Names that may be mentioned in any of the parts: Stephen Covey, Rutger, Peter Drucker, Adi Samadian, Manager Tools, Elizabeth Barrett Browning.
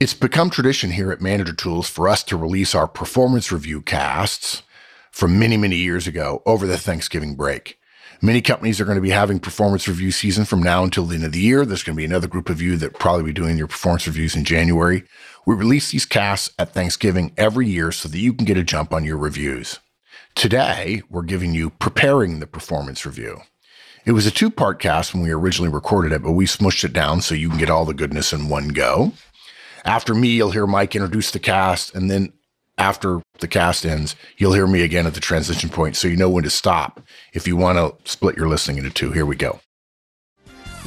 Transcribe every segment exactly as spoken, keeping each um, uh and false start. It's become tradition here at Manager Tools for us to release our performance review casts from many, many years ago over the Thanksgiving break. Many companies are going to be having performance review season from now until the end of the year. There's going to be another group of you that probably be doing your performance reviews in January. We release these casts at Thanksgiving every year so that you can get a jump on your reviews. Today, we're giving you Preparing the Performance Review. It was a two-part cast when we originally recorded it, but we smushed it down so you can get all the goodness in one go. After me, you'll hear Mike introduce the cast, and then after the cast ends, you'll hear me again at the transition point, so you know when to stop. If you want to split your listening into two, here we go.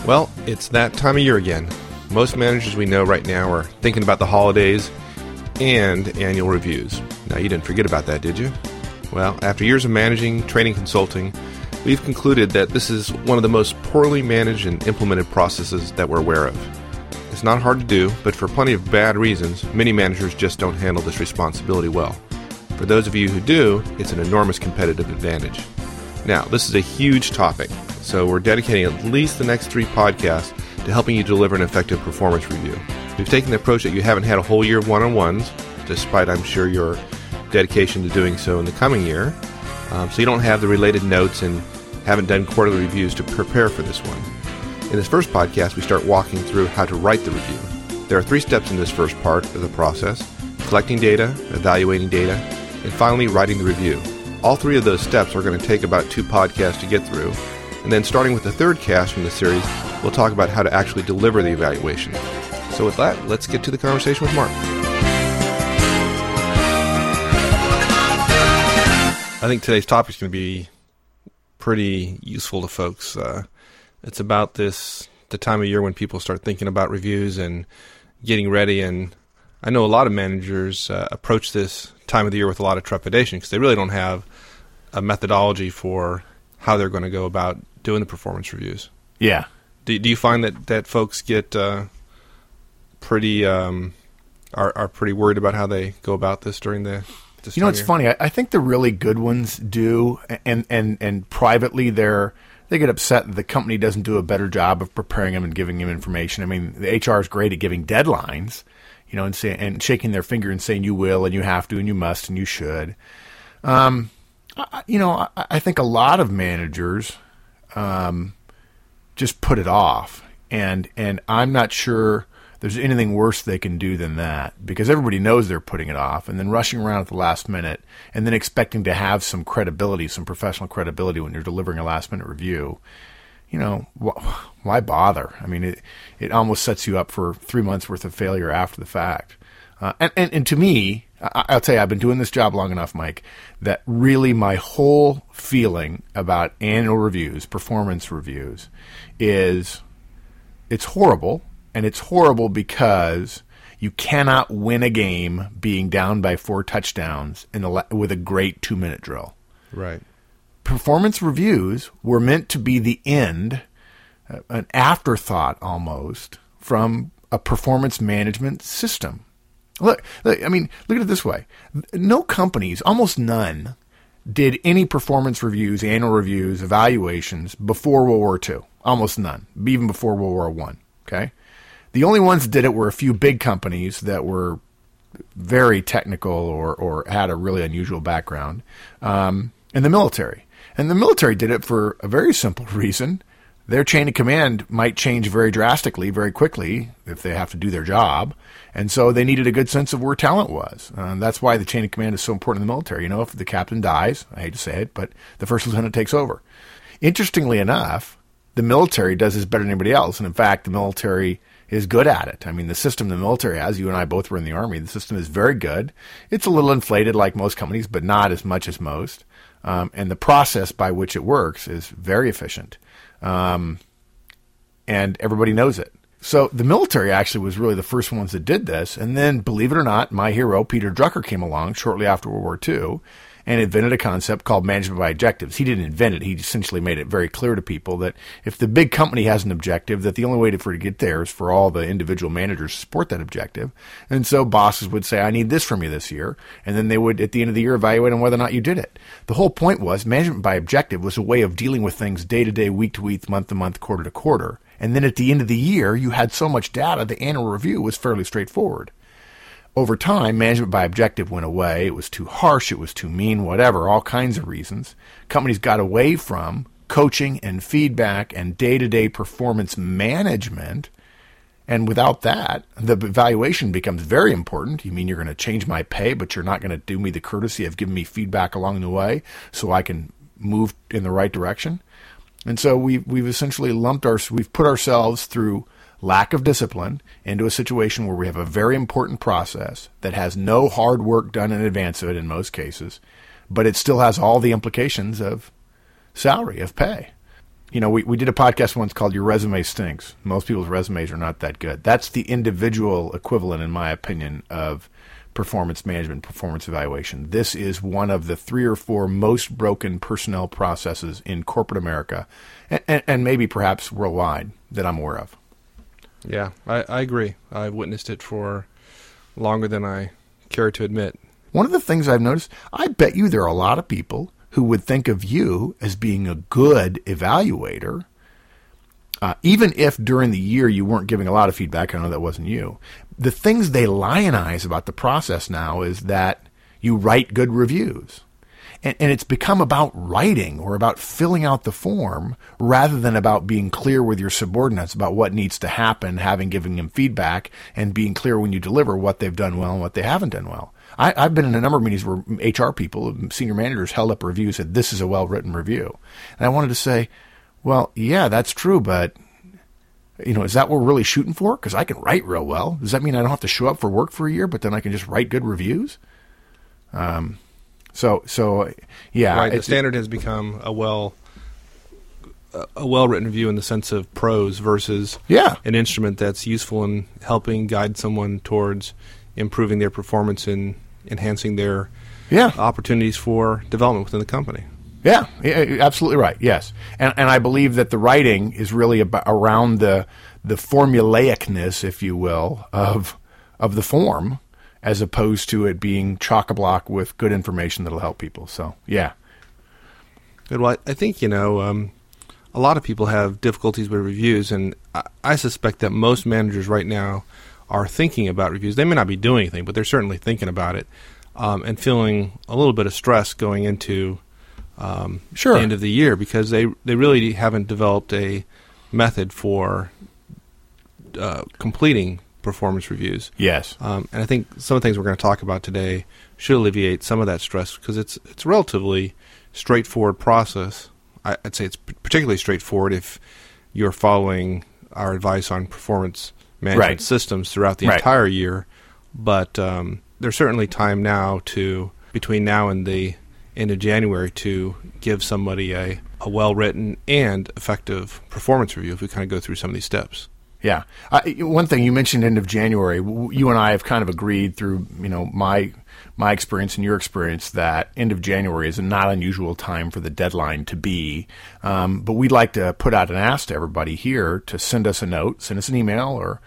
Well, it's that time of year again. Most managers we know right now are thinking about the holidays and annual reviews. Now, you didn't forget about that, did you? Well, after years of managing, training, consulting, we've concluded that this is one of the most poorly managed and implemented processes that we're aware of. It's not hard to do, but for plenty of bad reasons, many managers just don't handle this responsibility well. For those of you who do, it's an enormous competitive advantage. Now, this is a huge topic, so we're dedicating at least the next three podcasts to helping you deliver an effective performance review. We've taken the approach that you haven't had a whole year of one-on-ones, despite, I'm sure, your dedication to doing so in the coming year, um, so you don't have the related notes and haven't done quarterly reviews to prepare for this one. In this first podcast, we start walking through how to write the review. There are three steps in this first part of the process: collecting data, evaluating data, and finally writing the review. All three of those steps are going to take about two podcasts to get through, and then starting with the third cast from the series, we'll talk about how to actually deliver the evaluation. So with that, let's get to the conversation with Mark. I think today's topic is going to be pretty useful to folks. Uh, It's about this, the time of year when people start thinking about reviews and getting ready. And I know a lot of managers uh, approach this time of the year with a lot of trepidation because they really don't have a methodology for how they're going to go about doing the performance reviews. Yeah. Do, do you find that, that folks get uh, pretty um, are, are pretty worried about how they go about this during the this You know, it's year? funny. I, I think the really good ones do, and and, and privately they're – they get upset that the company doesn't do a better job of preparing them and giving them information. I mean, the H R is great at giving deadlines, you know, and say, and shaking their finger and saying you will and you have to and you must and you should. Um, I, you know, I, I think a lot of managers um, just put it off, and and I'm not sure there's anything worse they can do than that, because everybody knows they're putting it off and then rushing around at the last minute and then expecting to have some credibility, some professional credibility when you're delivering a last minute review. You know, wh- why bother? I mean, it, it almost sets you up for three months worth of failure after the fact. Uh, and, and, and to me, I, I'll tell you, I've been doing this job long enough, Mike, that really my whole feeling about annual reviews, performance reviews, is it's horrible. And it's horrible because you cannot win a game being down by four touchdowns in the, with a great two-minute drill. Right. Performance reviews were meant to be the end, an afterthought almost, from a performance management system. Look, look, I mean, look at it this way. No companies, almost none, did any performance reviews, annual reviews, evaluations before World War Two. Almost none, even before World War One. Okay? The only ones that did it were a few big companies that were very technical or, or had a really unusual background, um, and the military. And the military did it for a very simple reason. Their chain of command might change very drastically, very quickly, if they have to do their job. And so they needed a good sense of where talent was. Uh, that's why the chain of command is so important in the military. You know, if the captain dies, I hate to say it, but the first lieutenant takes over. Interestingly enough, the military does this better than anybody else. And in fact, the military is good at it. I mean, the system the military has, you and I both were in the Army, the system is very good. It's a little inflated like most companies, but not as much as most. Um, and the process by which it works is very efficient. Um, and everybody knows it. So the military actually was really the first ones that did this. And then, believe it or not, my hero, Peter Drucker, came along shortly after World War Two and invented a concept called management by objectives. He didn't invent it. He essentially made it very clear to people that if the big company has an objective, that the only way for it to get there is for all the individual managers to support that objective. And so bosses would say, I need this from you this year. And then they would, at the end of the year, evaluate on whether or not you did it. The whole point was management by objective was a way of dealing with things day to day, week to week, month to month, quarter to quarter. And then at the end of the year, you had so much data, the annual review was fairly straightforward. Over time, management by objective went away. It was too harsh. It was too mean, whatever, all kinds of reasons. Companies got away from coaching and feedback and day-to-day performance management. And without that, the evaluation becomes very important. You mean you're going to change my pay, but you're not going to do me the courtesy of giving me feedback along the way so I can move in the right direction? And so we've, we've essentially lumped our, we've put ourselves through lack of discipline into a situation where we have a very important process that has no hard work done in advance of it in most cases, but it still has all the implications of salary, of pay. You know, we, we did a podcast once called Your Resume Stinks. Most people's resumes are not that good. That's the individual equivalent, in my opinion, of performance management, performance evaluation. This is one of the three or four most broken personnel processes in corporate America and, and, and maybe perhaps worldwide that I'm aware of. Yeah, I, I agree. I witnessed it for longer than I care to admit. One of the things I've noticed, I bet you there are a lot of people who would think of you as being a good evaluator, uh, even if during the year you weren't giving a lot of feedback. I know that wasn't you. The things they lionize about the process now is that you write good reviews. And, and it's become about writing or about filling out the form rather than about being clear with your subordinates about what needs to happen, having given them feedback, and being clear when you deliver what they've done well and what they haven't done well. I, I've been in a number of meetings where H R people, senior managers, held up reviews and said, this is a well-written review. And I wanted to say, well, yeah, that's true, but you know, is that what we're really shooting for? Because I can write real well. Does that mean I don't have to show up for work for a year, but then I can just write good reviews? Um, so, so yeah. Right, the standard has become a well, a well-written review in the sense of prose versus yeah. an instrument that's useful in helping guide someone towards improving their performance and enhancing their yeah. opportunities for development within the company. Yeah, absolutely right. Yes, and and I believe that the writing is really about around the the formulaicness, if you will, of of the form, as opposed to it being chock-a-block with good information that'll help people. So yeah. Good. Well, I think you know um, a lot of people have difficulties with reviews, and I, I suspect that most managers right now are thinking about reviews. They may not be doing anything, but they're certainly thinking about it um, and feeling a little bit of stress going into um, sure. the end of the year because they, they really haven't developed a method for uh, completing performance reviews. Yes. Um, and I think some of the things we're going to talk about today should alleviate some of that stress because it's it's a relatively straightforward process. I, I'd say it's particularly straightforward if you're following our advice on performance management right. systems throughout the right. entire year, but um, there's certainly time now to, between now and the end of January, to give somebody a, a well-written and effective performance review if we kind of go through some of these steps. Yeah. I, one thing you mentioned end of January, you and I have kind of agreed through, you know, my my experience and your experience that end of January is a not unusual time for the deadline to be. Um, but we'd like to put out an ask to everybody here to send us a note, send us an email or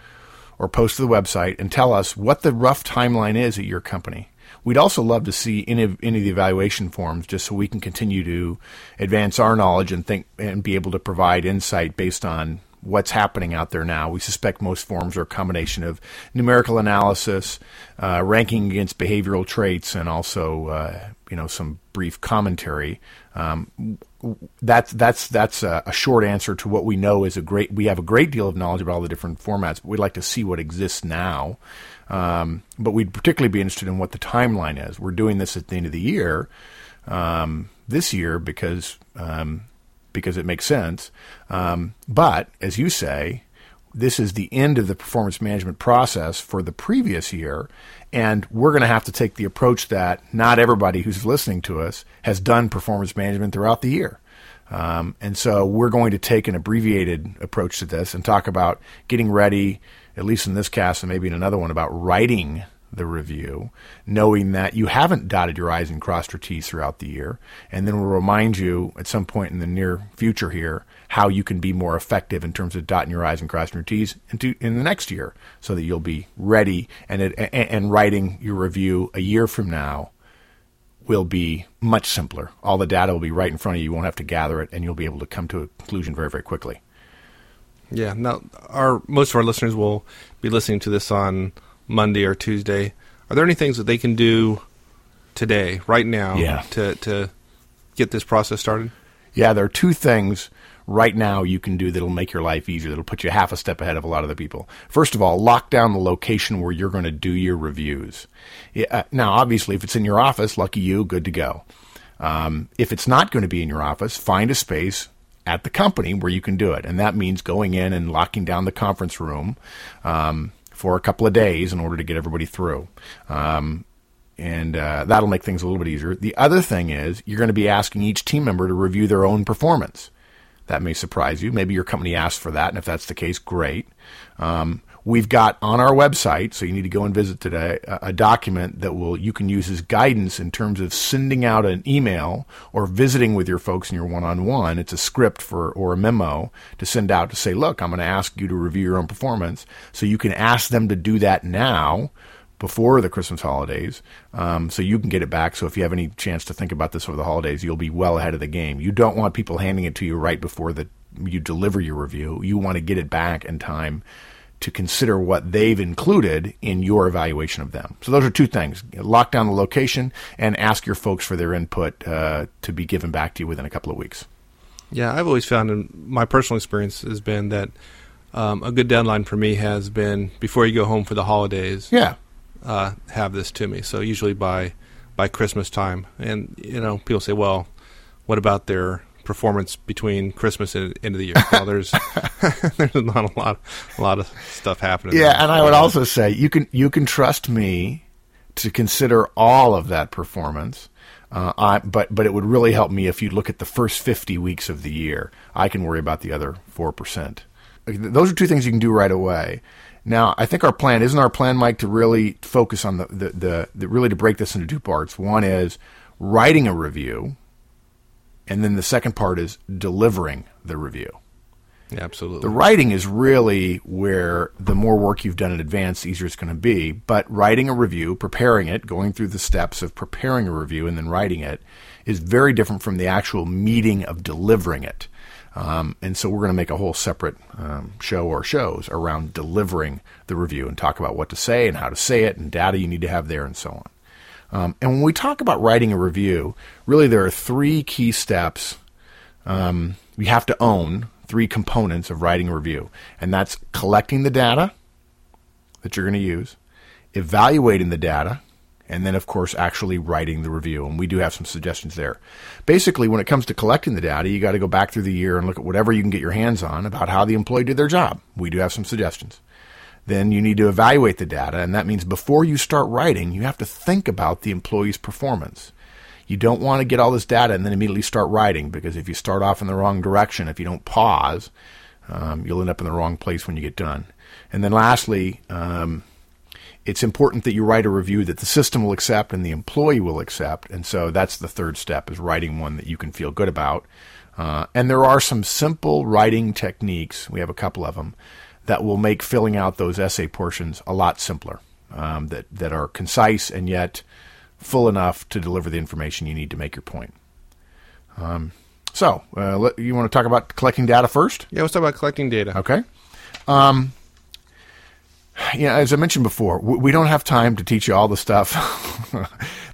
or post to the website and tell us what the rough timeline is at your company. We'd also love to see any of, any of the evaluation forms just so we can continue to advance our knowledge and think and be able to provide insight based on what's happening out there now. We suspect most forms are a combination of numerical analysis, uh, ranking against behavioral traits, and also uh, you know some brief commentary. Um, that's that's that's a, a short answer to what we know is a great. We have a great deal of knowledge about all the different formats, but we'd like to see what exists now. Um, but we'd particularly be interested in what the timeline is. We're doing this at the end of the year, um, this year because. Um, because it makes sense. Um, but, as you say, this is the end of the performance management process for the previous year, and we're going to have to take the approach that not everybody who's listening to us has done performance management throughout the year. Um, and so we're going to take an abbreviated approach to this and talk about getting ready, at least in this cast and maybe in another one, about writing the review, knowing that you haven't dotted your I's and crossed your T's throughout the year. And then we'll remind you at some point in the near future here how you can be more effective in terms of dotting your I's and crossing your T's into, in the next year so that you'll be ready and, it, and, and writing your review a year from now will be much simpler. All the data will be right in front of you. You won't have to gather it, and you'll be able to come to a conclusion very, very quickly. Yeah. Now, our most of our listeners will be listening to this on Monday or Tuesday. are there any things that they can do today, right now, yeah. to, to get this process started? Yeah, there are two things right now you can do that'll make your life easier, that'll put you half a step ahead of a lot of the people. First of all, lock down the location where you're going to do your reviews. Yeah, now, obviously, if it's in your office, lucky you, good to go. Um, if it's not going to be in your office, find a space at the company where you can do it. And that means going in and locking down the conference room um, for a couple of days in order to get everybody through. Um, and uh, that'll make things a little bit easier. The other thing is you're going to be asking each team member to review their own performance. That may surprise you. Maybe your company asked for that, and if that's the case, great. Um, we've got on our website, so you need to go and visit today, a, a document that will you can use as guidance in terms of sending out an email or visiting with your folks in your one-on-one. It's a script for or a memo to send out to say, look, I'm going to ask you to review your own performance. So you can ask them to do that now before the Christmas holidays, um, so you can get it back. So if you have any chance to think about this over the holidays, you'll be well ahead of the game. You don't want people handing it to you right before the, you deliver your review. You want to get it back in time to consider what they've included in your evaluation of them. So those are two things. Lock down the location and ask your folks for their input uh, to be given back to you within a couple of weeks. Yeah, I've always found in my personal experience has been that um, a good deadline for me has been before you go home for the holidays. Yeah. Uh, have this to me. So usually by by Christmas time. And, you know, people say, well, what about their performance between Christmas and end of the year? Well, there's there's not a lot a lot of stuff happening. Yeah, there. And I would also say you can you can trust me to consider all of that performance. Uh, I, but but it would really help me if you look at the first fifty weeks of the year. I can worry about the other four percent. Those are two things you can do right away. Now, I think our plan, isn't our plan, Mike, to really focus on the, the, the, the really to break this into two parts. One is writing a review, and then the second part is delivering the review. Yeah, absolutely. The writing is really where the more work you've done in advance, the easier it's going to be. But writing a review, preparing it, going through the steps of preparing a review and then writing it is very different from the actual meeting of delivering it. Um, and so we're going to make a whole separate um, show or shows around delivering the review and talk about what to say and how to say it and data you need to have there and so on. Um, and when we talk about writing a review, really there are three key steps. Um, we have to own three components of writing a review, and that's collecting the data that you're going to use, evaluating the data, and then, of course, actually writing the review. And we do have some suggestions there. Basically, when it comes to collecting the data, you got to go back through the year and look at whatever you can get your hands on about how the employee did their job. We do have some suggestions. Then you need to evaluate the data, and that means before you start writing, you have to think about the employee's performance. You don't want to get all this data and then immediately start writing, because if you start off in the wrong direction, if you don't pause, um, you'll end up in the wrong place when you get done. And then lastly, um, it's important that you write a review that the system will accept and the employee will accept. And so that's the third step, is writing one that you can feel good about. Uh, and there are some simple writing techniques, we have a couple of them, that will make filling out those essay portions a lot simpler, um, that, that are concise and yet full enough to deliver the information you need to make your point. Um, so uh, you want to talk about collecting data first? Yeah, let's talk about collecting data. Okay. Um Yeah, as I mentioned before, we don't have time to teach you all the stuff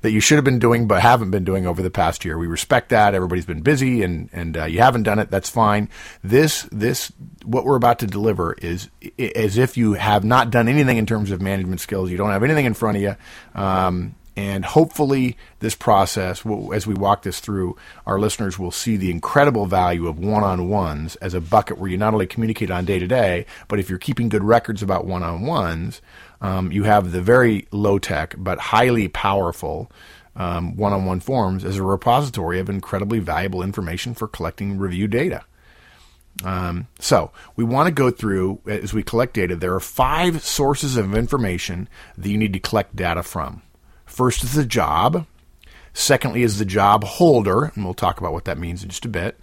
that you should have been doing but haven't been doing over the past year. We respect that. Everybody's been busy, and and uh, you haven't done it. That's fine. This this what we're about to deliver is as if you have not done anything in terms of management skills. You don't have anything in front of you. Um, And hopefully this process, as we walk this through, our listeners will see the incredible value of one-on-ones as a bucket where you not only communicate on day-to-day, but if you're keeping good records about one-on-ones, um, you have the very low-tech but highly powerful um, one-on-one forms as a repository of incredibly valuable information for collecting review data. Um, so we want to go through, as we collect data, there are five sources of information that you need to collect data from. First is the job. Secondly is the job holder, and we'll talk about what that means in just a bit.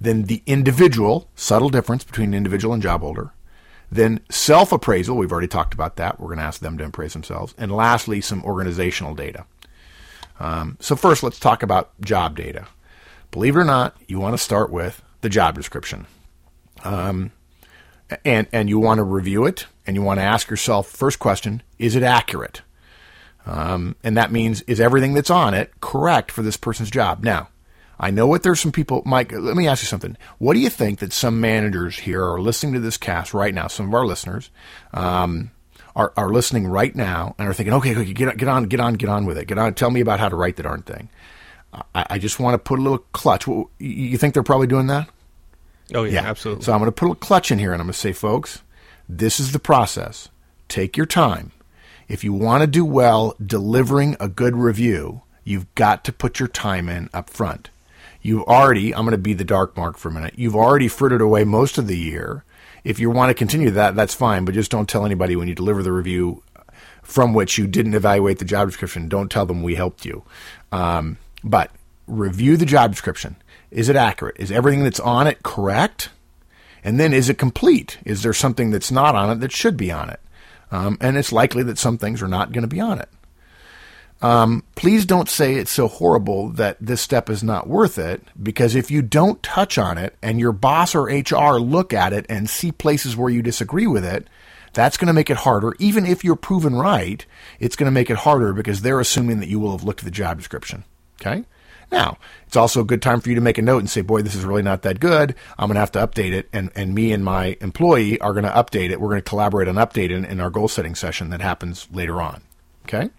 Then the individual, subtle difference between individual and job holder. Then self-appraisal, we've already talked about that. We're going to ask them to appraise themselves. And lastly, some organizational data. Um, so first, let's talk about job data. Believe it or not, you want to start with the job description. Um, and, and you want to review it, and you want to ask yourself, first question, is it accurate? Um, and that means, is everything that's on it correct for this person's job? Now, I know what there's some people, Mike, let me ask you something. What do you think that some managers here are listening to this cast right now? Some of our listeners um, are, are listening right now and are thinking, okay, okay, get, get on, get on, get on with it. Get on. Tell me about how to write the darn thing. I, I just want to put a little clutch. You think they're probably doing that? Oh, yeah, yeah, absolutely. So I'm going to put a clutch in here and I'm going to say, folks, this is the process. Take your time. If you want to do well delivering a good review, you've got to put your time in up front. You've already, I'm going to be the dark mark for a minute, you've already frittered away most of the year. If you want to continue that, that's fine, but just don't tell anybody when you deliver the review from which you didn't evaluate the job description. Don't tell them we helped you. Um, but review the job description. Is it accurate? Is everything that's on it correct? And then is it complete? Is there something that's not on it that should be on it? Um, and it's likely that some things are not going to be on it. Um, please don't say it's so horrible that this step is not worth it, because if you don't touch on it and your boss or H R look at it and see places where you disagree with it, that's going to make it harder. Even if you're proven right, it's going to make it harder because they're assuming that you will have looked at the job description. Okay? Now, it's also a good time for you to make a note and say, boy, this is really not that good. I'm going to have to update it. And, and me and my employee are going to update it. We're going to collaborate on updating in, in our goal setting session that happens later on. Okay?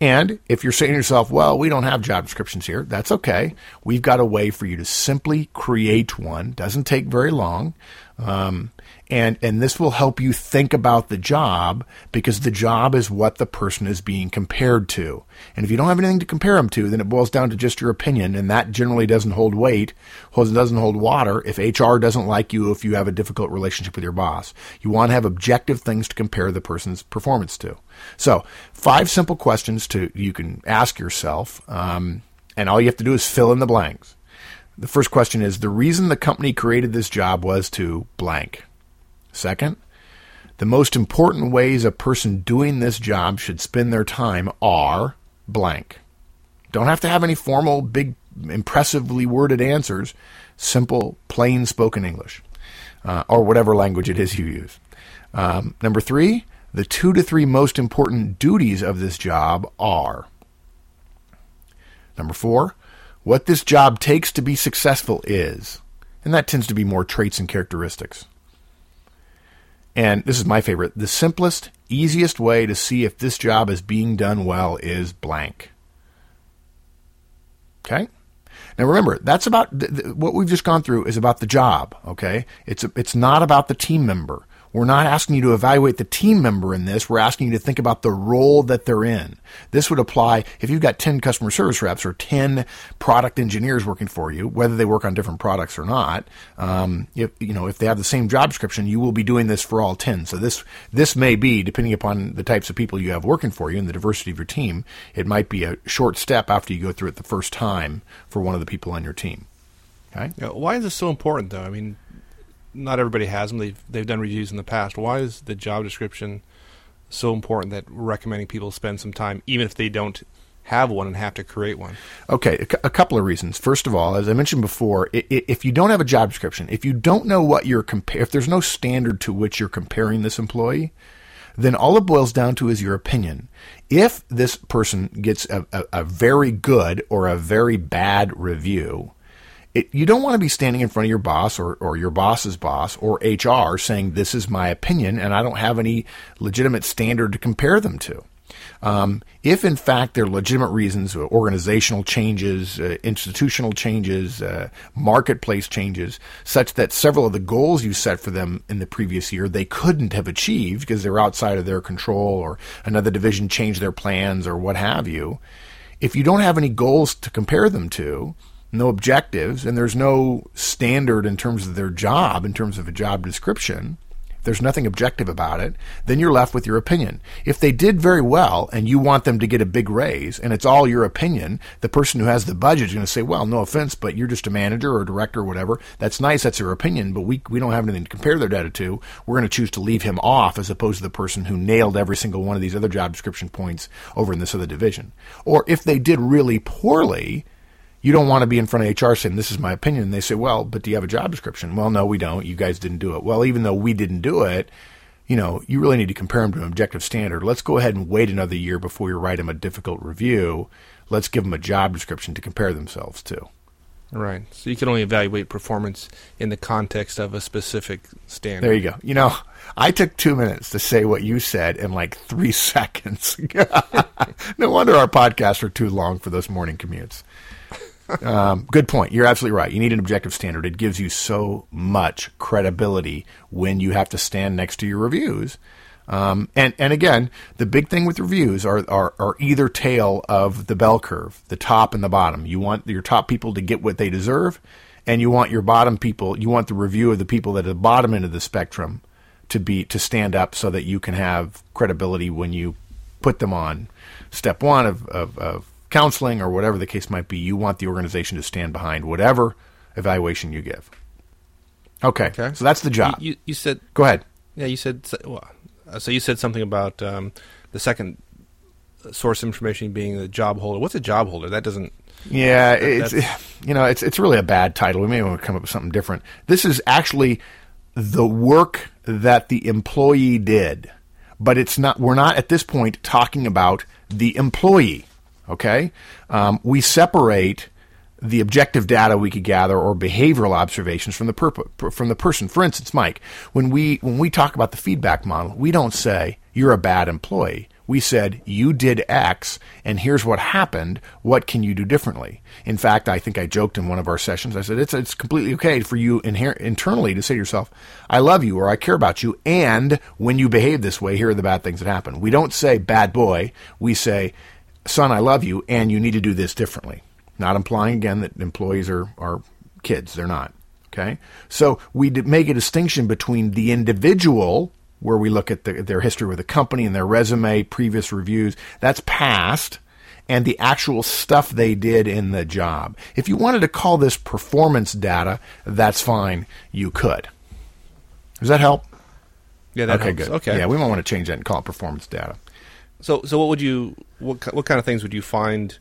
And if you're saying to yourself, well, we don't have job descriptions here, that's okay. We've got a way for you to simply create one. Doesn't take very long. Um, and, and this will help you think about the job, because the job is what the person is being compared to. And if you don't have anything to compare them to, then it boils down to just your opinion. And that generally doesn't hold weight, doesn't hold water if H R doesn't like you, if you have a difficult relationship with your boss. You want to have objective things to compare the person's performance to. So five simple questions to you can ask yourself, um, and all you have to do is fill in the blanks. The first question is, the reason the company created this job was to blank. Second, the most important ways a person doing this job should spend their time are blank. Don't have to have any formal, big, impressively worded answers. Simple, plain spoken English, uh, or whatever language it is you use. Um, number three, the two to three most important duties of this job are. Number four, what this job takes to be successful is. And that tends to be more traits and characteristics. And this is my favorite. The simplest, easiest way to see if this job is being done well is blank. Okay? Now remember, that's about, th- th- what we've just gone through is about the job, okay? It's a, it's not about the team member. We're not asking you to evaluate the team member in this. We're asking you to think about the role that they're in. This would apply if you've got ten customer service reps or ten product engineers working for you, whether they work on different products or not. Um, if, you know, if they have the same job description, you will be doing this for all ten. So this, this may be, depending upon the types of people you have working for you and the diversity of your team, it might be a short step after you go through it the first time for one of the people on your team. Okay. Yeah, why is this so important though? I mean, not everybody has them. They've, they've done reviews in the past. Why is the job description so important that we're recommending people spend some time, even if they don't have one and have to create one? Okay, a, c- a couple of reasons. First of all, as I mentioned before, it, it, if you don't have a job description, if you don't know what you're comparing, if there's no standard to which you're comparing this employee, then all it boils down to is your opinion. If this person gets a, a, a very good or a very bad review, It, you don't want to be standing in front of your boss or, or your boss's boss or H R saying, this is my opinion and I don't have any legitimate standard to compare them to. Um, if, in fact, there are legitimate reasons, organizational changes, uh, institutional changes, uh, marketplace changes, such that several of the goals you set for them in the previous year, they couldn't have achieved because they're outside of their control or another division changed their plans or what have you. If you don't have any goals to compare them to, no objectives, and there's no standard in terms of their job, in terms of a job description, if there's nothing objective about it, then you're left with your opinion. If they did very well and you want them to get a big raise and it's all your opinion, the person who has the budget is going to say, well, no offense, but you're just a manager or a director or whatever. That's nice. That's your opinion, but we, we don't have anything to compare their data to. We're going to choose to leave him off as opposed to the person who nailed every single one of these other job description points over in this other division. Or if they did really poorly, you don't want to be in front of H R saying, this is my opinion. And they say, well, but do you have a job description? Well, no, we don't. You guys didn't do it. Well, even though we didn't do it, you know, you really need to compare them to an objective standard. Let's go ahead and wait another year before you write them a difficult review. Let's give them a job description to compare themselves to. Right. So you can only evaluate performance in the context of a specific standard. There you go. You know, I took two minutes to say what you said in like three seconds. No wonder our podcasts are too long for those morning commutes. Um, good point. You're absolutely right. You need an objective standard. It gives you so much credibility when you have to stand next to your reviews. Um, and, and again, the big thing with reviews are, are, are either tail of the bell curve, the top and the bottom. You want your top people to get what they deserve, and you want your bottom people, you want the review of the people at the bottom end of the spectrum to be, to stand up so that you can have credibility when you put them on step one of, of, of counseling or whatever the case might be. You want the organization to stand behind whatever evaluation you give. Okay. okay. So that's the job. You, you, you said, go ahead. Yeah. You said, well, So you said something about um, the second source information being the job holder. What's a job holder? That doesn't. Yeah, that, it's it, you know it's it's really a bad title. We may want to come up with something different. This is actually the work that the employee did, but it's not. We're not at this point talking about the employee. Okay, um, we separate the objective data we could gather or behavioral observations from the perp- from the person. For instance, Mike, when we when we talk about the feedback model, we don't say you're a bad employee. We said you did X and here's what happened. What can you do differently? In fact, I think I joked in one of our sessions. I said it's it's completely okay for you inher- internally to say to yourself, I love you or I care about you, and when you behave this way, here are the bad things that happen. We don't say bad boy. We say, son, I love you and you need to do this differently. Not implying, again, that employees are, are kids. They're not, okay? So we make a distinction between the individual, where we look at the, their history with the company and their resume, previous reviews. That's past, and the actual stuff they did in the job. If you wanted to call this performance data, that's fine. You could. Does that help? Yeah, that okay, helps. Good. Okay. Yeah, we might want to change that and call it performance data. So so what would you what what kind of things would you find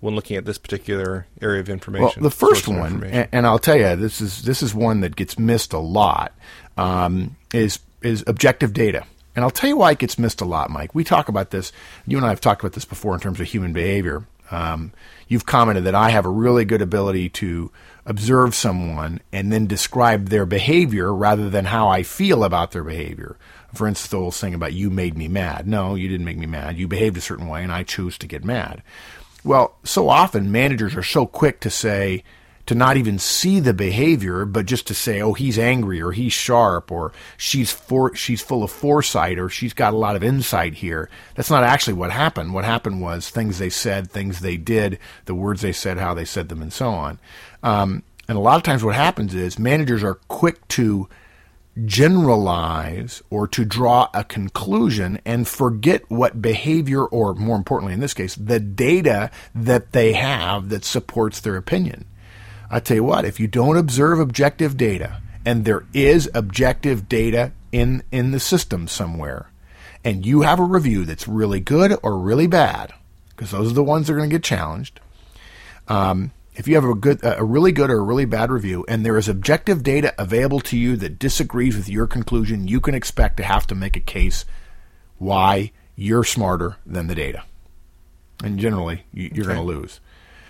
when looking at this particular area of information? Well, the first one, and, and I'll tell you, this is this is one that gets missed a lot, um, is is objective data. And I'll tell you why it gets missed a lot, Mike. We talk about this. You and I have talked about this before in terms of human behavior. Um, you've commented that I have a really good ability to observe someone and then describe their behavior rather than how I feel about their behavior. For instance, the whole thing about you made me mad. No, you didn't make me mad. You behaved a certain way, and I chose to get mad. Well, so often managers are so quick to say, to not even see the behavior, but just to say, oh, he's angry or he's sharp or she's for, she's full of foresight or she's got a lot of insight here. That's not actually what happened. What happened was things they said, things they did, the words they said, how they said them, and so on. Um, and a lot of times what happens is managers are quick to generalize or to draw a conclusion and forget what behavior, or more importantly in this case, the data that they have that supports their opinion. I tell you what, if you don't observe objective data, and there is objective data in, in the system somewhere, and you have a review that's really good or really bad, because those are the ones that are going to get challenged, um, if you have a good, a really good or a really bad review, and there is objective data available to you that disagrees with your conclusion, you can expect to have to make a case why you're smarter than the data. And generally, you, you're okay. going to lose.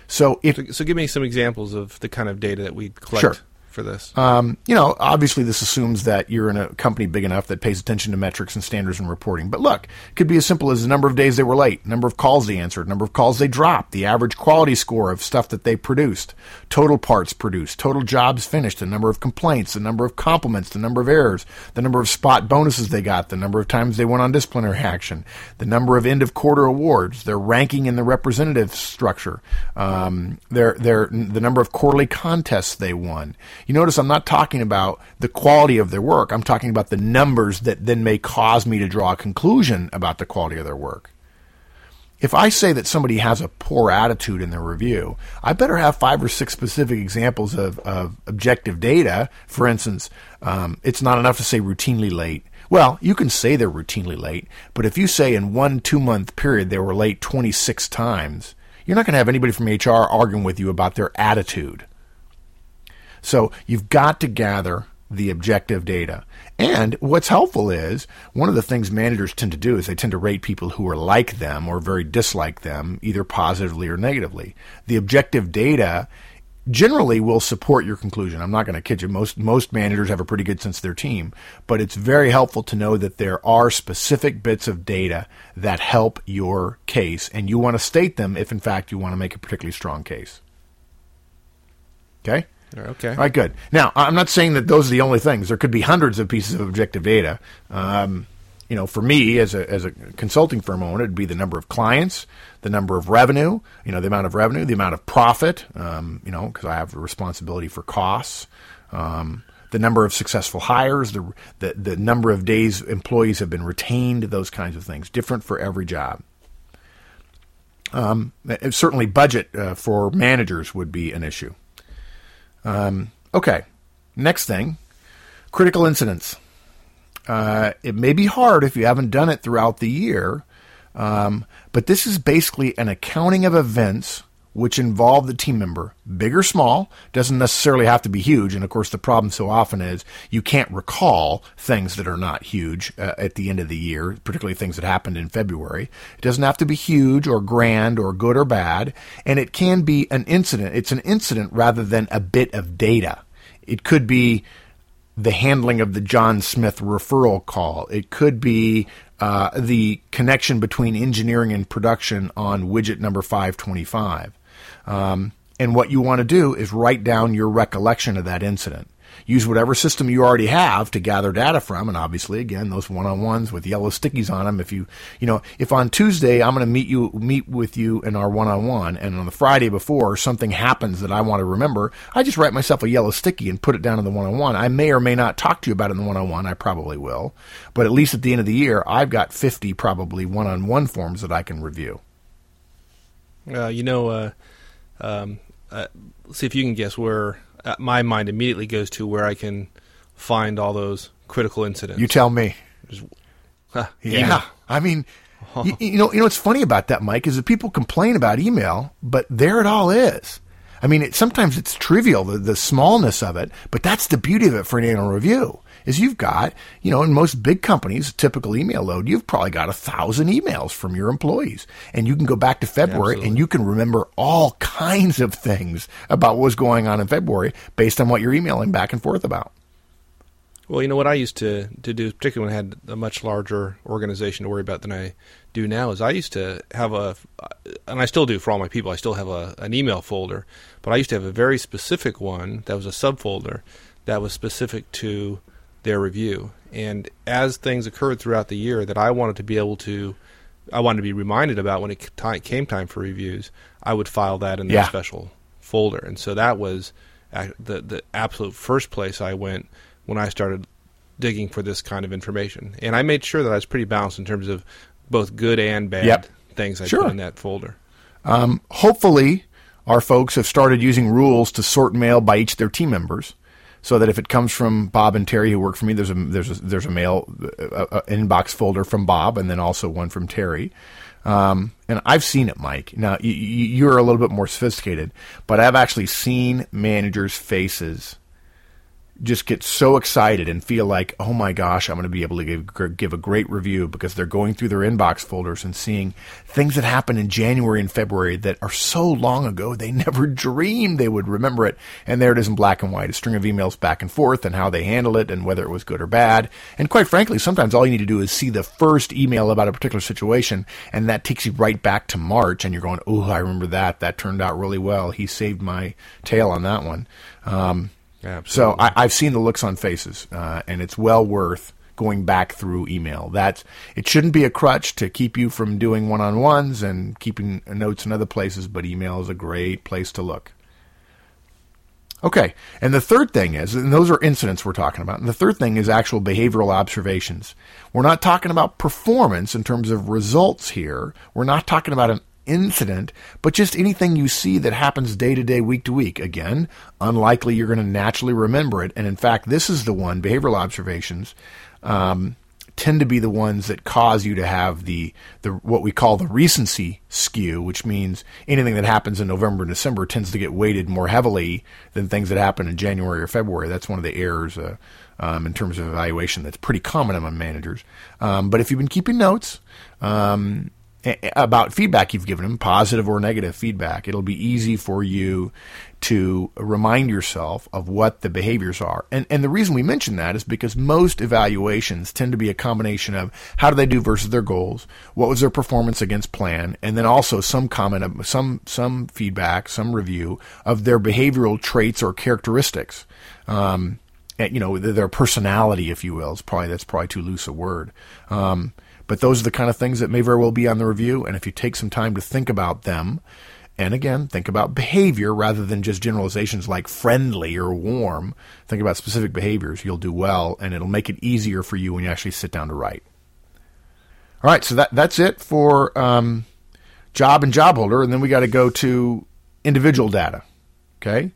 So, if, so, so give me some examples of the kind of data that we collect sure. for this. Um, you know, obviously this assumes that you're in a company big enough that pays attention to metrics and standards and reporting. But look, it could be as simple as the number of days they were late, number of calls they answered, number of calls they dropped, the average quality score of stuff that they produced, total parts produced, total jobs finished, the number of complaints, the number of compliments, the number of errors, the number of spot bonuses they got, the number of times they went on disciplinary action, the number of end of quarter awards, their ranking in the representative structure, um, their their the number of quarterly contests they won. You notice I'm not talking about the quality of their work. I'm talking about the numbers that then may cause me to draw a conclusion about the quality of their work. If I say that somebody has a poor attitude in their review, I better have five or six specific examples of, of objective data. For instance, um, it's not enough to say routinely late. Well, you can say they're routinely late, but if you say in one two-month period they were late twenty-six times, you're not going to have anybody from H R arguing with you about their attitude. So you've got to gather the objective data. And what's helpful is one of the things managers tend to do is they tend to rate people who are like them or very dislike them, either positively or negatively. The objective data generally will support your conclusion. I'm not going to kid you. Most most managers have a pretty good sense of their team, but it's very helpful to know that there are specific bits of data that help your case, and you want to state them if, in fact, you want to make a particularly strong case. Okay? Okay. All right, good. Now, I'm not saying that those are the only things. There could be hundreds of pieces of objective data. Um, you know, for me, as a as a consulting firm owner, it'd be the number of clients, the number of revenue, you know, the amount of revenue, the amount of profit, um, you know, because I have a responsibility for costs, um, the number of successful hires, the, the the number of days employees have been retained, those kinds of things, different for every job. Um, certainly budget uh, for managers would be an issue. Um, okay, next thing, critical incidents. Uh, it may be hard if you haven't done it throughout the year, um, but this is basically an accounting of events which involve the team member, big or small, doesn't necessarily have to be huge. And of course, the problem so often is you can't recall things that are not huge uh, at the end of the year, particularly things that happened in February. It doesn't have to be huge or grand or good or bad. And it can be an incident. It's an incident rather than a bit of data. It could be the handling of the John Smith referral call. It could be uh, the connection between engineering and production on widget number five twenty-five. Um, and what you want to do is write down your recollection of that incident. Use whatever system you already have to gather data from. And obviously, again, those one-on-ones with yellow stickies on them. If you, you know, if on Tuesday I'm going to meet you, meet with you in our one-on-one, and on the Friday before something happens that I want to remember, I just write myself a yellow sticky and put it down in the one-on-one. I may or may not talk to you about it in the one-on-one. I probably will. But at least at the end of the year, I've got fifty probably one-on-one forms that I can review. Uh, you know, uh, um, uh, see if you can guess where uh, my mind immediately goes to where I can find all those critical incidents. You tell me. Just, huh, yeah. Email. I mean, oh. you, you know, you know what's funny about that, Mike, is that people complain about email, but there it all is. I mean, it, sometimes it's trivial, the, the smallness of it, but that's the beauty of it for an annual review. Is you've got, you know, in most big companies, typical email load, you've probably got a thousand emails from your employees. And you can go back to February Absolutely. And you can remember all kinds of things about what was going on in February based on what you're emailing back and forth about. Well, you know, what I used to, to do, particularly when I had a much larger organization to worry about than I do now, is I used to have a, and I still do for all my people, I still have a, an email folder, but I used to have a very specific one that was a subfolder that was specific to their review. And as things occurred throughout the year that I wanted to be able to, I wanted to be reminded about when it came time for reviews, I would file that in that yeah. special folder. And so that was the the absolute first place I went when I started digging for this kind of information. And I made sure that I was pretty balanced in terms of both good and bad yep. things I sure. put in that folder. Um, hopefully our folks have started using rules to sort mail by each of their team members, so that if it comes from Bob and Terry, who work for me, there's a there's a, there's a mail a, a inbox folder from Bob, and then also one from Terry. Um, and I've seen it, Mike. Now you, you're a little bit more sophisticated, but I've actually seen managers' faces just get so excited and feel like, oh my gosh, I'm going to be able to give give a great review, because they're going through their inbox folders and seeing things that happened in January and February that are so long ago they never dreamed they would remember it. And there it is in black and white, a string of emails back and forth and how they handled it and whether it was good or bad. And quite frankly, sometimes all you need to do is see the first email about a particular situation, and that takes you right back to March, and you're going, oh, I remember that. That turned out really well. He saved my tail on that one. Um, Absolutely. So I, I've seen the looks on faces, uh, and it's well worth going back through email. That's, it shouldn't be a crutch to keep you from doing one-on-ones and keeping notes in other places, but email is a great place to look. Okay, and the third thing is, and those are incidents we're talking about, and the third thing is actual behavioral observations. We're not talking about performance in terms of results here. We're not talking about an incident, but just anything you see that happens day to day, week to week. Again, unlikely you're going to naturally remember it. And in fact, this is the one, behavioral observations um, tend to be the ones that cause you to have the, the what we call the recency skew, which means anything that happens in November and December tends to get weighted more heavily than things that happen in January or February. That's one of the errors uh, um, in terms of evaluation that's pretty common among managers. Um, but if you've been keeping notes um, about feedback you've given them, positive or negative feedback, it'll be easy for you to remind yourself of what the behaviors are. And and the reason we mention that is because most evaluations tend to be a combination of how do they do versus their goals, what was their performance against plan, and then also some comment, some some feedback, some review of their behavioral traits or characteristics. Um, and, you know, their personality, if you will, is probably that's probably too loose a word. Um, but those are the kind of things that may very well be on the review, and if you take some time to think about them. And again, think about behavior rather than just generalizations like friendly or warm. Think about specific behaviors. You'll do well, and it'll make it easier for you when you actually sit down to write. All right, so that, that's it for um, job and job holder, and then we got to go to individual data, okay?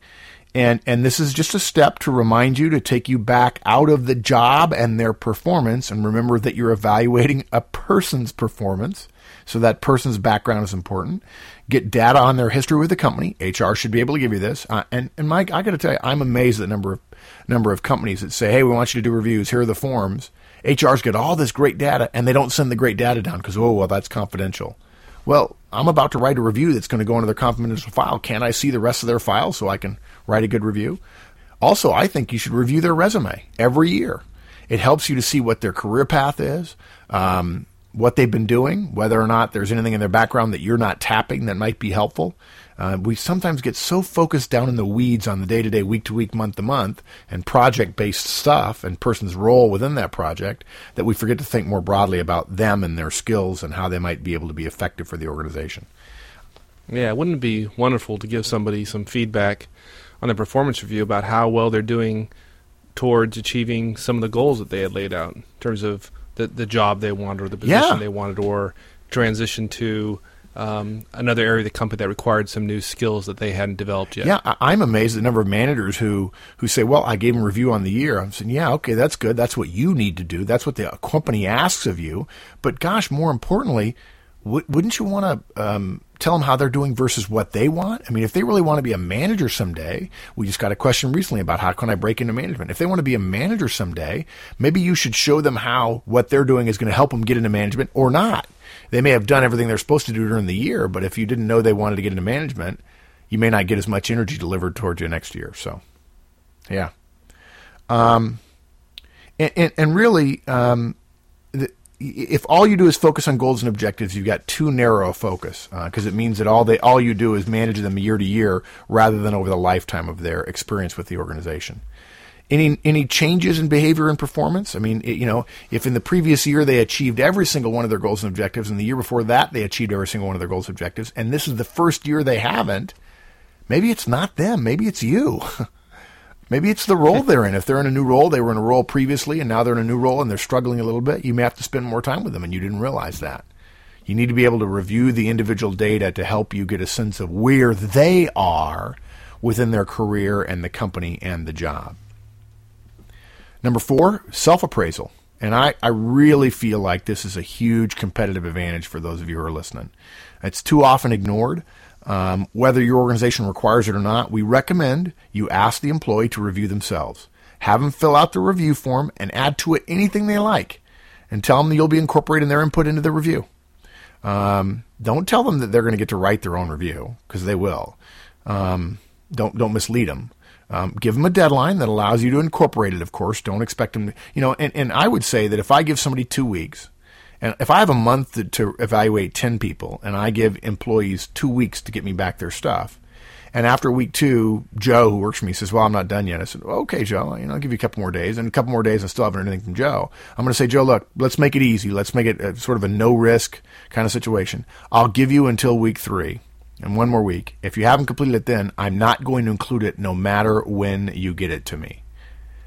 And and this is just a step to remind you to take you back out of the job and their performance, and remember that you're evaluating a person's performance. So that person's background is important. Get data on their history with the company. H R should be able to give you this. Uh, and, and Mike, I got to tell you, I'm amazed at the number of, number of companies that say, hey, we want you to do reviews. Here are the forms. H R's got all this great data, and they don't send the great data down because, oh, well, that's confidential. Well, I'm about to write a review that's going to go into their confidential file. Can I see the rest of their file so I can write a good review? Also, I think you should review their resume every year. It helps you to see what their career path is, um, what they've been doing, whether or not there's anything in their background that you're not tapping that might be helpful. Uh, we sometimes get so focused down in the weeds on the day-to-day, week-to-week, month-to-month, and project-based stuff and person's role within that project that we forget to think more broadly about them and their skills and how they might be able to be effective for the organization. Yeah, wouldn't it be wonderful to give somebody some feedback on their performance review about how well they're doing towards achieving some of the goals that they had laid out in terms of The, the job they wanted or the position yeah. they wanted or transition to um, another area of the company that required some new skills that they hadn't developed yet. Yeah, I, I'm amazed at the number of managers who, who say, well, I gave them a review on the year. I'm saying, yeah, okay, that's good. That's what you need to do. That's what the company asks of you. But gosh, more importantly, w- wouldn't you want to um, tell them how they're doing versus what they want? I mean, if they really want to be a manager someday, we just got a question recently about how can I break into management? If they want to be a manager someday, maybe you should show them how what they're doing is going to help them get into management or not. They may have done everything they're supposed to do during the year, but if you didn't know they wanted to get into management, you may not get as much energy delivered towards you next year. So, yeah. Um, and, and, and really, um, the, if all you do is focus on goals and objectives, you've got too narrow a focus because uh, it means that all they all you do is manage them year to year rather than over the lifetime of their experience with the organization. Any any changes in behavior and performance? I mean, it, you know, if in the previous year they achieved every single one of their goals and objectives, and the year before that they achieved every single one of their goals and objectives, and this is the first year they haven't, maybe it's not them, maybe it's you. Maybe it's the role they're in. If they're in a new role, they were in a role previously, and now they're in a new role and they're struggling a little bit, you may have to spend more time with them, and you didn't realize that. You need to be able to review the individual data to help you get a sense of where they are within their career and the company and the job. Number four, self-appraisal. And I, I really feel like this is a huge competitive advantage for those of you who are listening. It's too often ignored. Um, whether your organization requires it or not, we recommend you ask the employee to review themselves. Have them fill out the review form and add to it anything they like, and tell them that you'll be incorporating their input into the review. Um, don't tell them that they're going to get to write their own review, because they will. Um, don't don't mislead them. Um, give them a deadline that allows you to incorporate it, of course. Don't expect them to, you know, and, and I would say that if I give somebody two weeks, and if I have a month to, to evaluate ten people and I give employees two weeks to get me back their stuff, and after week two, Joe, who works for me, says, well, I'm not done yet. I said, well, okay, Joe, you know, I'll give you a couple more days. And a couple more days, I still haven't heard anything from Joe. I'm going to say, Joe, look, let's make it easy. Let's make it a, sort of a no-risk kind of situation. I'll give you until week three and one more week. If you haven't completed it then, I'm not going to include it no matter when you get it to me.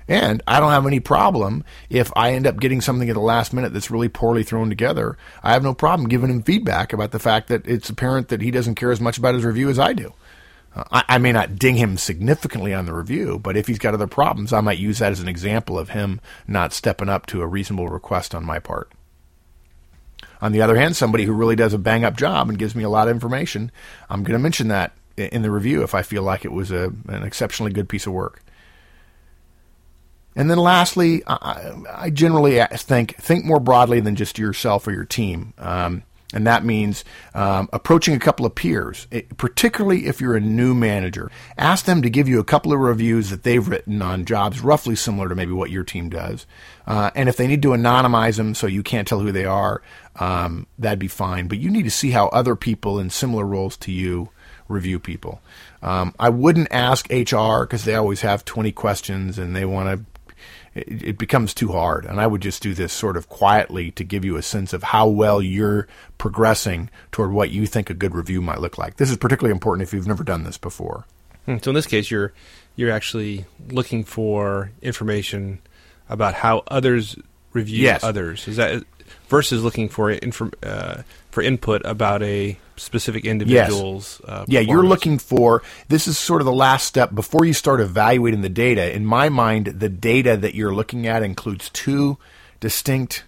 And I don't have any problem if I end up getting something at the last minute that's really poorly thrown together. I have no problem giving him feedback about the fact that it's apparent that he doesn't care as much about his review as I do. Uh, I, I may not ding him significantly on the review, but if he's got other problems, I might use that as an example of him not stepping up to a reasonable request on my part. On the other hand, somebody who really does a bang-up job and gives me a lot of information, I'm going to mention that in the review if I feel like it was a, an exceptionally good piece of work. And then lastly, I, I generally think think more broadly than just yourself or your team. Um, and that means um, approaching a couple of peers, it, particularly if you're a new manager. Ask them to give you a couple of reviews that they've written on jobs roughly similar to maybe what your team does. Uh, and if they need to anonymize them so you can't tell who they are, um, that'd be fine. But you need to see how other people in similar roles to you review people. Um, I wouldn't ask H R because they always have twenty questions and they want to it becomes too hard. And I would just do this sort of quietly to give you a sense of how well you're progressing toward what you think a good review might look like. This is particularly important if you've never done this before. So in this case, you're you're actually looking for information about how others review yes. others. Is that versus looking for inform, uh, for input about a specific individual's yes. uh, yeah, you're looking for, this is sort of the last step before you start evaluating the data. In my mind, the data that you're looking at includes two distinct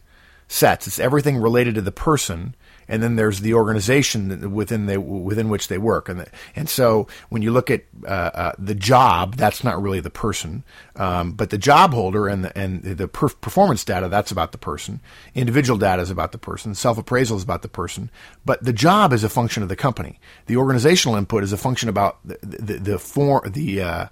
sets. It's everything related to the person, and then there's the organization within the, within which they work. And the, and so when you look at uh, uh, the job, that's not really the person, um, but the job holder and the, and the per- performance data, that's about the person. Individual data is about the person. Self-appraisal is about the person. But the job is a function of the company. The organizational input is a function about the the the, for, the, uh,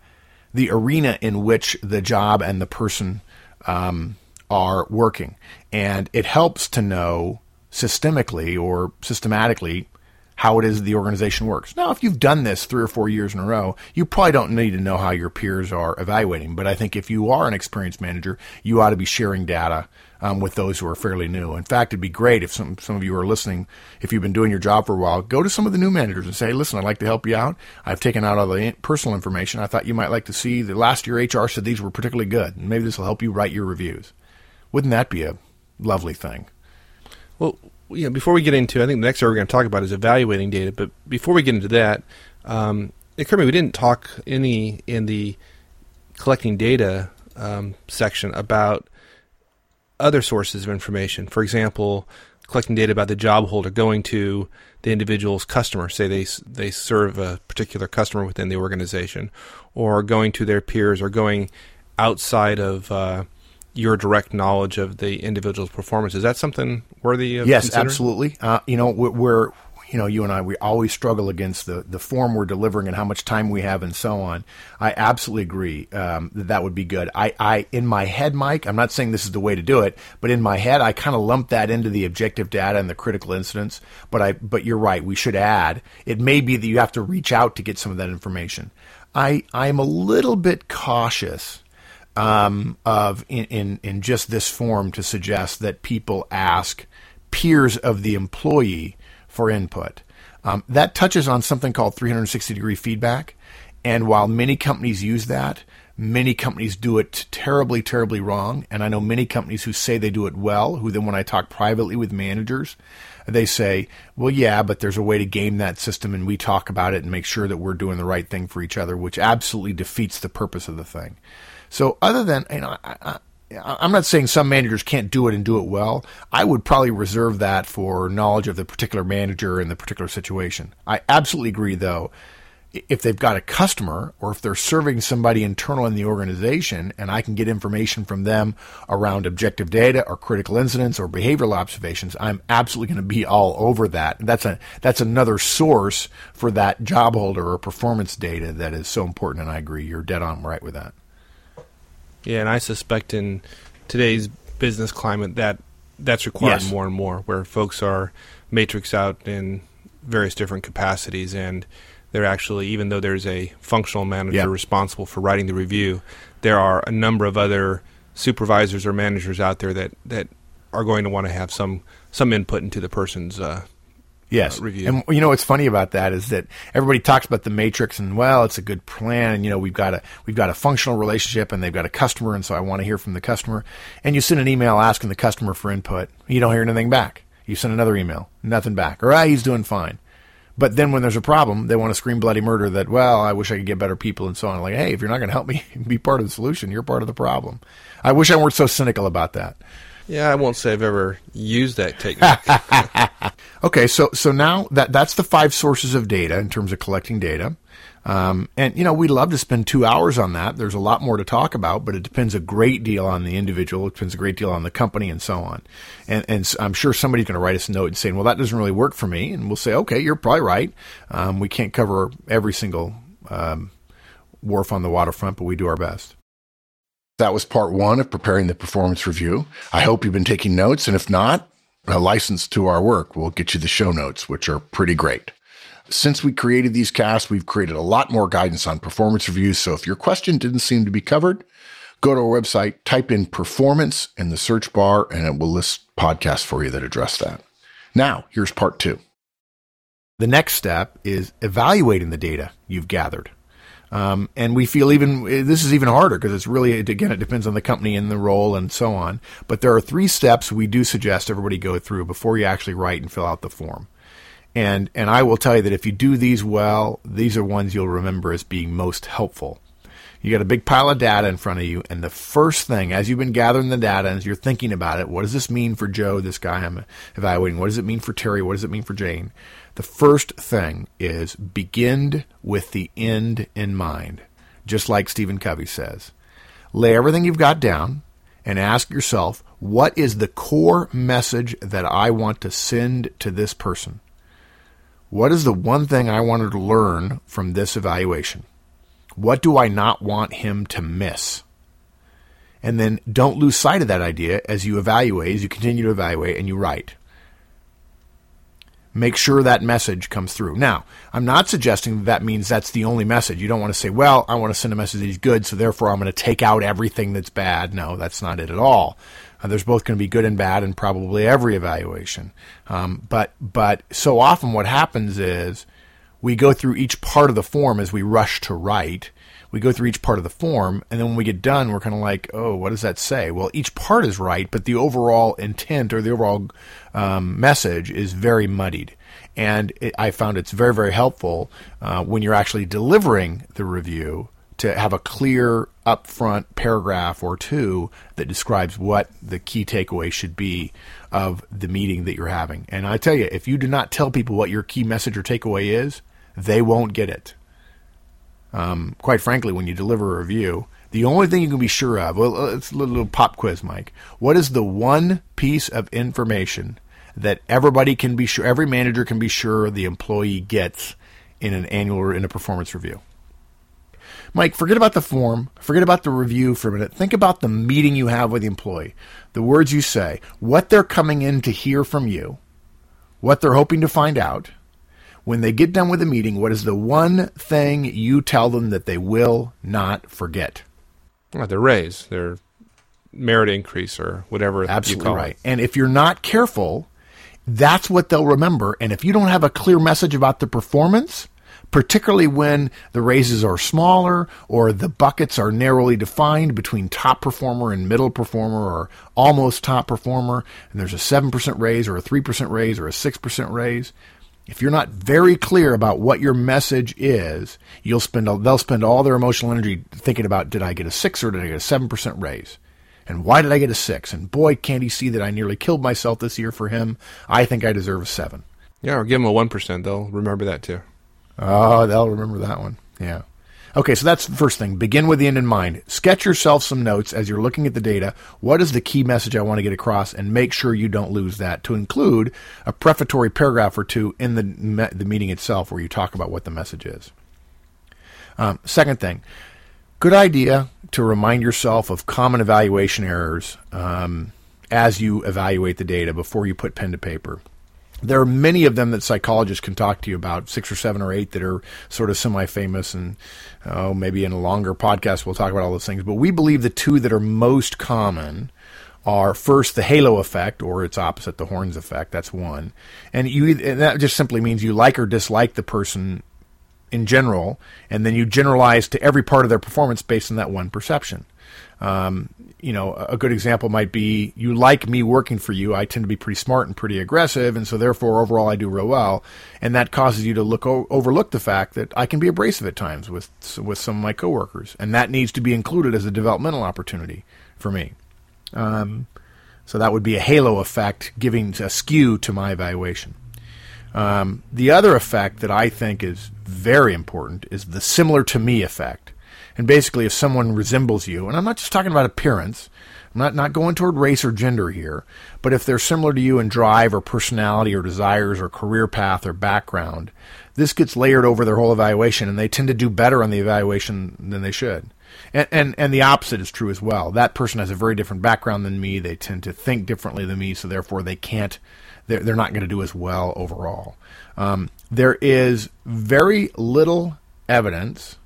the arena in which the job and the person um, are working. And it helps to know systemically or systematically how it is the organization works. Now, if you've done this three or four years in a row, you probably don't need to know how your peers are evaluating. But I think if you are an experienced manager, you ought to be sharing data um, with those who are fairly new. In fact, it'd be great if some, some of you are listening, if you've been doing your job for a while, go to some of the new managers and say, hey, listen, I'd like to help you out. I've taken out all the personal information. I thought you might like to see that last year H R said these were particularly good. And maybe this will help you write your reviews. Wouldn't that be a lovely thing? Well, you know, before we get into, I think the next area we're going to talk about is evaluating data. But before we get into that, um, it occurred to me we didn't talk any in the collecting data um, section about other sources of information. For example, collecting data about the job holder going to the individual's customer. Say they they serve a particular customer within the organization, or going to their peers, or going outside of Uh, your direct knowledge of the individual's performance. Is that something worthy of yes, considering? Yes, absolutely. Uh, you know, we're, we're, you know, you and I, we always struggle against the, the form we're delivering and how much time we have and so on. I absolutely agree um, that that would be good. I, I, in my head, Mike, I'm not saying this is the way to do it, but in my head, I kind of lump that into the objective data and the critical incidents. But I, but you're right. We should add, it may be that you have to reach out to get some of that information. I, I'm a little bit cautious Um, of in, in, in just this form to suggest that people ask peers of the employee for input. Um, that touches on something called three sixty degree feedback. And while many companies use that, many companies do it terribly, terribly wrong. And I know many companies who say they do it well, who then when I talk privately with managers, they say, well, yeah, but there's a way to game that system and we talk about it and make sure that we're doing the right thing for each other, which absolutely defeats the purpose of the thing. So other than, you know, I, I, I'm not saying some managers can't do it and do it well. I would probably reserve that for knowledge of the particular manager and the particular situation. I absolutely agree, though, if they've got a customer or if they're serving somebody internal in the organization and I can get information from them around objective data or critical incidents or behavioral observations, I'm absolutely going to be all over that. That's a that's another source for that job holder or performance data that is so important, and I agree. You're dead on right with that. Yeah, and I suspect in today's business climate that that's required yes. more and more, where folks are matrixed out in various different capacities, and they're actually, even though there's a functional manager yep. responsible for writing the review, there are a number of other supervisors or managers out there that, that are going to want to have some, some input into the person's uh Yes. Uh, review. And you know what's funny about that is that everybody talks about the matrix and, well, it's a good plan. And, you know, we've got a we've got a functional relationship and they've got a customer. And so I want to hear from the customer. And you send an email asking the customer for input. You don't hear anything back. You send another email. Nothing back. Or, ah, he's doing fine. But then when there's a problem, they want to scream bloody murder that, well, I wish I could get better people and so on. Like, hey, if you're not going to help me be part of the solution, you're part of the problem. I wish I weren't so cynical about that. Yeah, I won't say I've ever used that technique. Okay, so so now that that's the five sources of data in terms of collecting data. Um, and, you know, we'd love to spend two hours on that. There's a lot more to talk about, but it depends a great deal on the individual. It depends a great deal on the company and so on. And, and I'm sure somebody's going to write us a note and saying, well, that doesn't really work for me. And we'll say, okay, you're probably right. Um, we can't cover every single um, wharf on the waterfront, but we do our best. That was part one of preparing the performance review. I hope you've been taking notes. And if not, a license to our work will get you the show notes, which are pretty great. Since we created these casts, we've created a lot more guidance on performance reviews. So if your question didn't seem to be covered, go to our website, type in performance in the search bar, and it will list podcasts for you that address that. Now, here's part two. The next step is evaluating the data you've gathered. Um, and we feel even this is even harder because it's really, again, it depends on the company and the role and so on. But there are three steps we do suggest everybody go through before you actually write and fill out the form. And and I will tell you that if you do these well, these are ones you'll remember as being most helpful. You got a big pile of data in front of you, and the first thing, as you've been gathering the data and as you're thinking about it, what does this mean for Joe, this guy I'm evaluating? What does it mean for Terry? What does it mean for Jane? The first thing is begin with the end in mind, just like Stephen Covey says. Lay everything you've got down and ask yourself, what is the core message that I want to send to this person? What is the one thing I wanted to learn from this evaluation? What do I not want him to miss? And then don't lose sight of that idea as you evaluate, as you continue to evaluate and you write. Make sure that message comes through. Now, I'm not suggesting that, that means that's the only message. You don't want to say, well, I want to send a message that he's good, so therefore I'm going to take out everything that's bad. No, that's not it at all. Uh, there's both going to be good and bad in probably every evaluation. Um, but but so often what happens is we go through each part of the form as we rush to write. We go through each part of the form, and then when we get done, we're kind of like, oh, what does that say? Well, each part is right, but the overall intent or the overall um, message is very muddied. And it, I found it's very, very helpful uh, when you're actually delivering the review to have a clear upfront paragraph or two that describes what the key takeaway should be of the meeting that you're having. And I tell you, if you do not tell people what your key message or takeaway is, they won't get it. Um, quite frankly, when you deliver a review, the only thing you can be sure of, well, it's a little, little pop quiz, Mike. What is the one piece of information that everybody can be sure, every manager can be sure the employee gets in an annual or in a performance review? Mike, forget about the form. Forget about the review for a minute. Think about the meeting you have with the employee, the words you say, what they're coming in to hear from you, what they're hoping to find out. When they get done with the meeting, what is the one thing you tell them that they will not forget? Well, their raise, their merit increase, or whatever. Absolutely you call right. It. And if you're not careful, that's what they'll remember. And if you don't have a clear message about the performance, particularly when the raises are smaller or the buckets are narrowly defined between top performer and middle performer or almost top performer, and there's a seven percent raise or a three percent raise or a six percent raise. If you're not very clear about what your message is, you'll spend they'll spend all their emotional energy thinking about, did I get a six or did I get a seven percent raise? And why did I get a six? And boy, can't he see that I nearly killed myself this year for him. I think I deserve a seven. Yeah, or give him a one percent. They'll remember that too. Oh, they'll remember that one. Yeah. Okay, so that's the first thing. Begin with the end in mind. Sketch yourself some notes as you're looking at the data. What is the key message I want to get across? And make sure you don't lose that, to include a prefatory paragraph or two in the me- the meeting itself where you talk about what the message is. Um, second thing, good idea to remind yourself of common evaluation errors um, as you evaluate the data before you put pen to paper. There are many of them that psychologists can talk to you about, six or seven or eight that are sort of semi-famous, and oh, maybe in a longer podcast we'll talk about all those things. But we believe the two that are most common are, first, the halo effect, or its opposite, the horns effect. That's one. And, you, and that just simply means you like or dislike the person in general, and then you generalize to every part of their performance based on that one perception. Um, you know, a good example might be, you like me working for you. I tend to be pretty smart and pretty aggressive, and so therefore overall I do real well. And that causes you to look o- overlook the fact that I can be abrasive at times with with some of my coworkers, and that needs to be included as a developmental opportunity for me. Um, So that would be a halo effect, giving a skew to my evaluation. Um, the other effect that I think is very important is the similar to me effect. And basically, if someone resembles you, and I'm not just talking about appearance, I'm not, not going toward race or gender here, but if they're similar to you in drive or personality or desires or career path or background, this gets layered over their whole evaluation, and they tend to do better on the evaluation than they should. And, and and the opposite is true as well. That person has a very different background than me. They tend to think differently than me, so therefore they can't, they're, they're not going to do as well overall. Um, there is very little evidence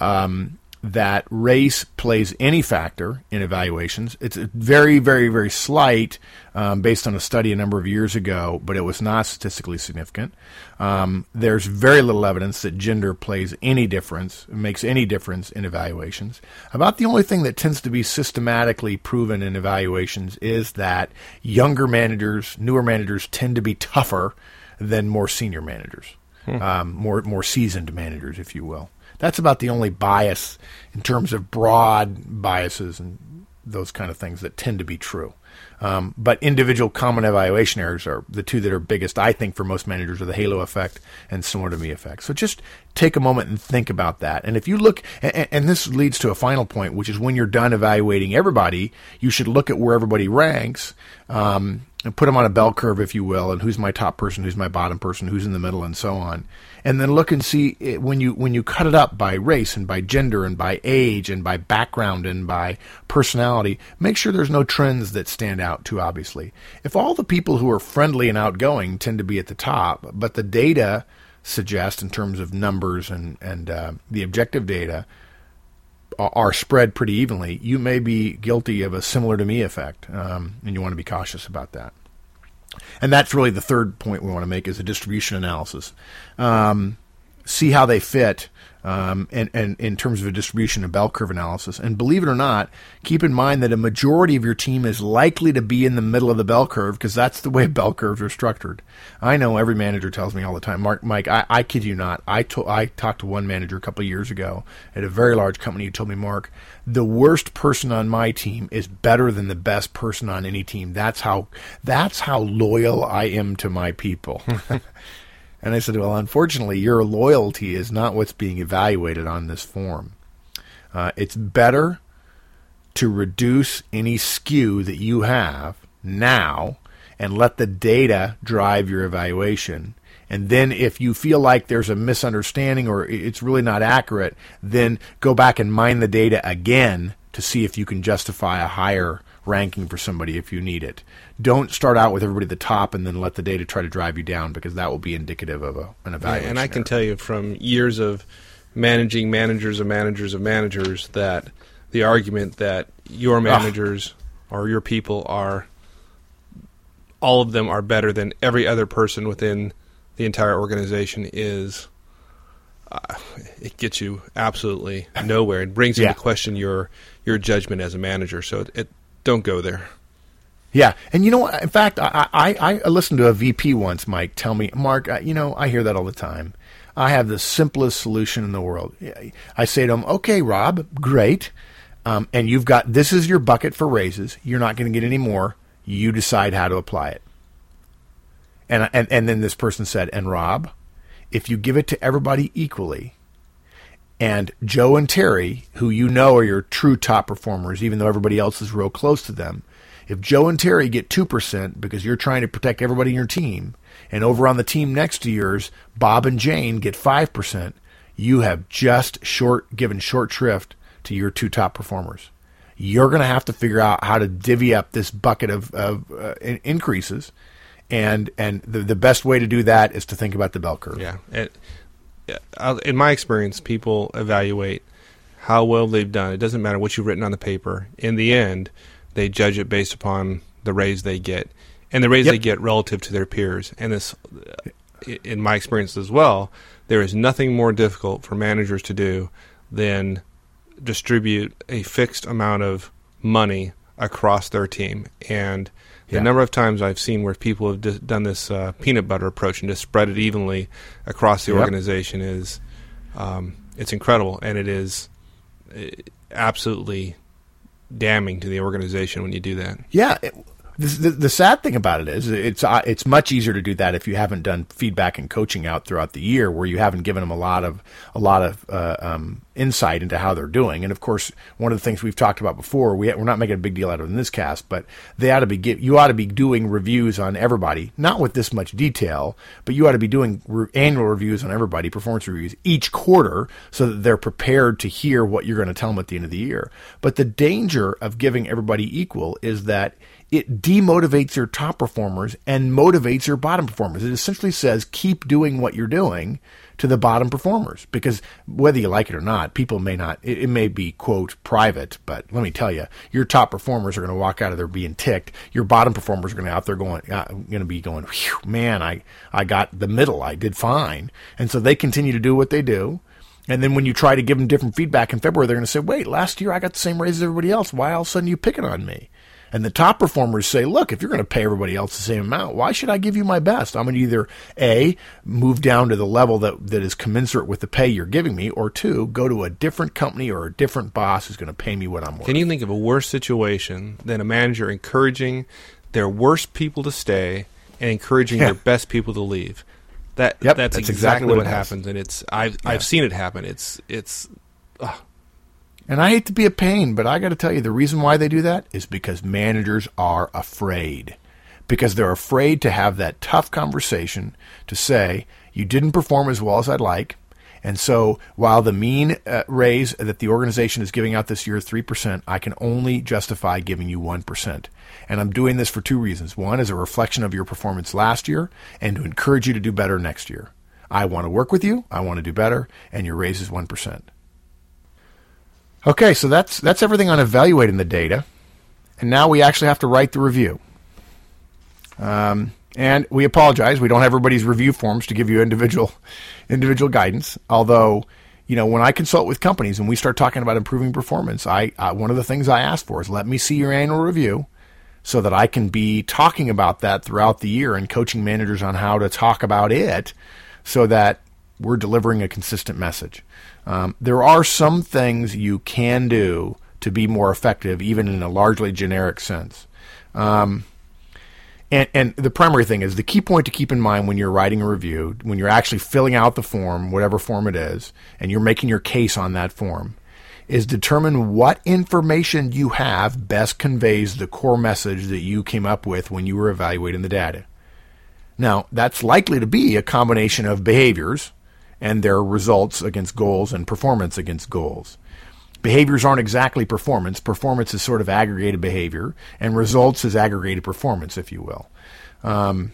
um, that race plays any factor in evaluations. It's very, very, very slight um, based on a study a number of years ago, but it was not statistically significant. Um, there's very little evidence that gender plays any difference, makes any difference in evaluations. About the only thing that tends to be systematically proven in evaluations is that younger managers, newer managers tend to be tougher than more senior managers, hmm. um, more, more seasoned managers, if you will. That's about the only bias in terms of broad biases and those kind of things that tend to be true. Um, but individual common evaluation errors are the two that are biggest, I think, for most managers, are the halo effect and similar to me effect. So just take a moment and think about that. And if you look, and, and this leads to a final point, which is when you're done evaluating everybody, you should look at where everybody ranks, um, and put them on a bell curve, if you will, and who's my top person, who's my bottom person, who's in the middle, and so on. And then look and see it, when you when you cut it up by race and by gender and by age and by background and by personality, make sure there's no trends that stand out too obviously. If all the people who are friendly and outgoing tend to be at the top, but the data suggest in terms of numbers and, and uh, the objective data are spread pretty evenly, you may be guilty of a similar to me effect, um, and you want to be cautious about that. And that's really the third point we want to make is a distribution analysis. Um, see how they fit um, and, and in terms of a distribution and bell curve analysis. And believe it or not, keep in mind that a majority of your team is likely to be in the middle of the bell curve because that's the way bell curves are structured. I know every manager tells me all the time, Mark, Mike, I, I kid you not. I, to- I talked to one manager a couple of years ago at a very large company who told me, Mark, the worst person on my team is better than the best person on any team. That's how, that's how loyal I am to my people. And I said, well, unfortunately, your loyalty is not what's being evaluated on this form. Uh, it's better to reduce any skew that you have now and let the data drive your evaluation. And then if you feel like there's a misunderstanding or it's really not accurate, then go back and mine the data again to see if you can justify a higher ranking for somebody if you need it. Don't start out with everybody at the top and then let the data try to drive you down, because that will be indicative of a, an evaluation. Yeah, and I error. can tell you from years of managing managers of managers of managers that the argument that your managers Ugh. or your people are, all of them are better than every other person within the entire organization is, uh, it gets you absolutely nowhere. It brings yeah. into question your your judgment as a manager. So it, it don't go there. Yeah. And you know, in fact, I, I, I listened to a V P once, Mike, tell me, Mark, you know, I hear that all the time. I have the simplest solution in the world. I say to him, okay, Rob, great. Um, and you've got, this is your bucket for raises. You're not going to get any more. You decide how to apply it. And, and, and then this person said, and Rob, if you give it to everybody equally, and Joe and Terry, who you know are your true top performers, even though everybody else is real close to them, if Joe and Terry get two percent because you're trying to protect everybody in your team, and over on the team next to yours, Bob and Jane get five percent, you have just short given short shrift to your two top performers. You're going to have to figure out how to divvy up this bucket of, of uh, increases, and and the, the best way to do that is to think about the bell curve. Yeah, it- in my experience, people evaluate how well they've done. It doesn't matter what you've written on the paper. In the end, they judge it based upon the raise they get and the raise yep. they get relative to their peers. And this, in my experience as well, there is nothing more difficult for managers to do than distribute a fixed amount of money across their team. And the yeah. number of times I've seen where people have d- done this uh, peanut butter approach and just spread it evenly across the yep. organization is um, it's incredible, and it is uh, absolutely damning to the organization when you do that. Yeah, it, The, the, the sad thing about it is it's uh, it's much easier to do that if you haven't done feedback and coaching out throughout the year, where you haven't given them a lot of a lot of uh, um, insight into how they're doing. And of course, one of the things we've talked about before, we ha- we're not making a big deal out of it in this cast, but they ought to be get, you ought to be doing reviews on everybody, not with this much detail, but you ought to be doing re- annual reviews on everybody, performance reviews each quarter, so that they're prepared to hear what you're going to tell them at the end of the year. But the danger of giving everybody equal is that it demotivates your top performers and motivates your bottom performers. It essentially says, keep doing what you're doing to the bottom performers, because whether you like it or not, people may not, it, it may be, quote, private, but let me tell you, your top performers are going to walk out of there being ticked. Your bottom performers are going to out there going, uh, going to be going, man, I, I got the middle. I did fine. And so they continue to do what they do. And then when you try to give them different feedback in February, they're going to say, wait, last year I got the same raise as everybody else. Why all of a sudden are you picking on me? And the top performers say, look, if you're going to pay everybody else the same amount, why should I give you my best? I'm going to either, A, move down to the level that, that is commensurate with the pay you're giving me, or two, go to a different company or a different boss who's going to pay me what I'm worth. Can you think of a worse situation than a manager encouraging their worst people to stay and encouraging yeah. their best people to leave? That yep, that's, that's exactly, exactly what, what happens, and it's I've yeah. I've seen it happen. It's it's. Ugh. And I hate to be a pain, but I got to tell you, the reason why they do that is because managers are afraid. Because they're afraid to have that tough conversation to say, you didn't perform as well as I'd like. And so while the mean uh, raise that the organization is giving out this year is three percent, I can only justify giving you one percent. And I'm doing this for two reasons. One is a reflection of your performance last year and to encourage you to do better next year. I want to work with you. I want to do better. And your raise is one percent. Okay, so that's that's everything on evaluating the data, and now we actually have to write the review. Um, and we apologize; we don't have everybody's review forms to give you individual individual guidance. Although, you know, when I consult with companies and we start talking about improving performance, I, I one of the things I ask for is, let me see your annual review, so that I can be talking about that throughout the year and coaching managers on how to talk about it, so that we're delivering a consistent message. Um, there are some things you can do to be more effective, even in a largely generic sense. Um, and, and the primary thing is, the key point to keep in mind when you're writing a review, when you're actually filling out the form, whatever form it is, and you're making your case on that form, is determine what information you have best conveys the core message that you came up with when you were evaluating the data. Now, that's likely to be a combination of behaviors and their results against goals and performance against goals. Behaviors aren't exactly performance. Performance is sort of aggregated behavior, and results is aggregated performance, if you will. Um,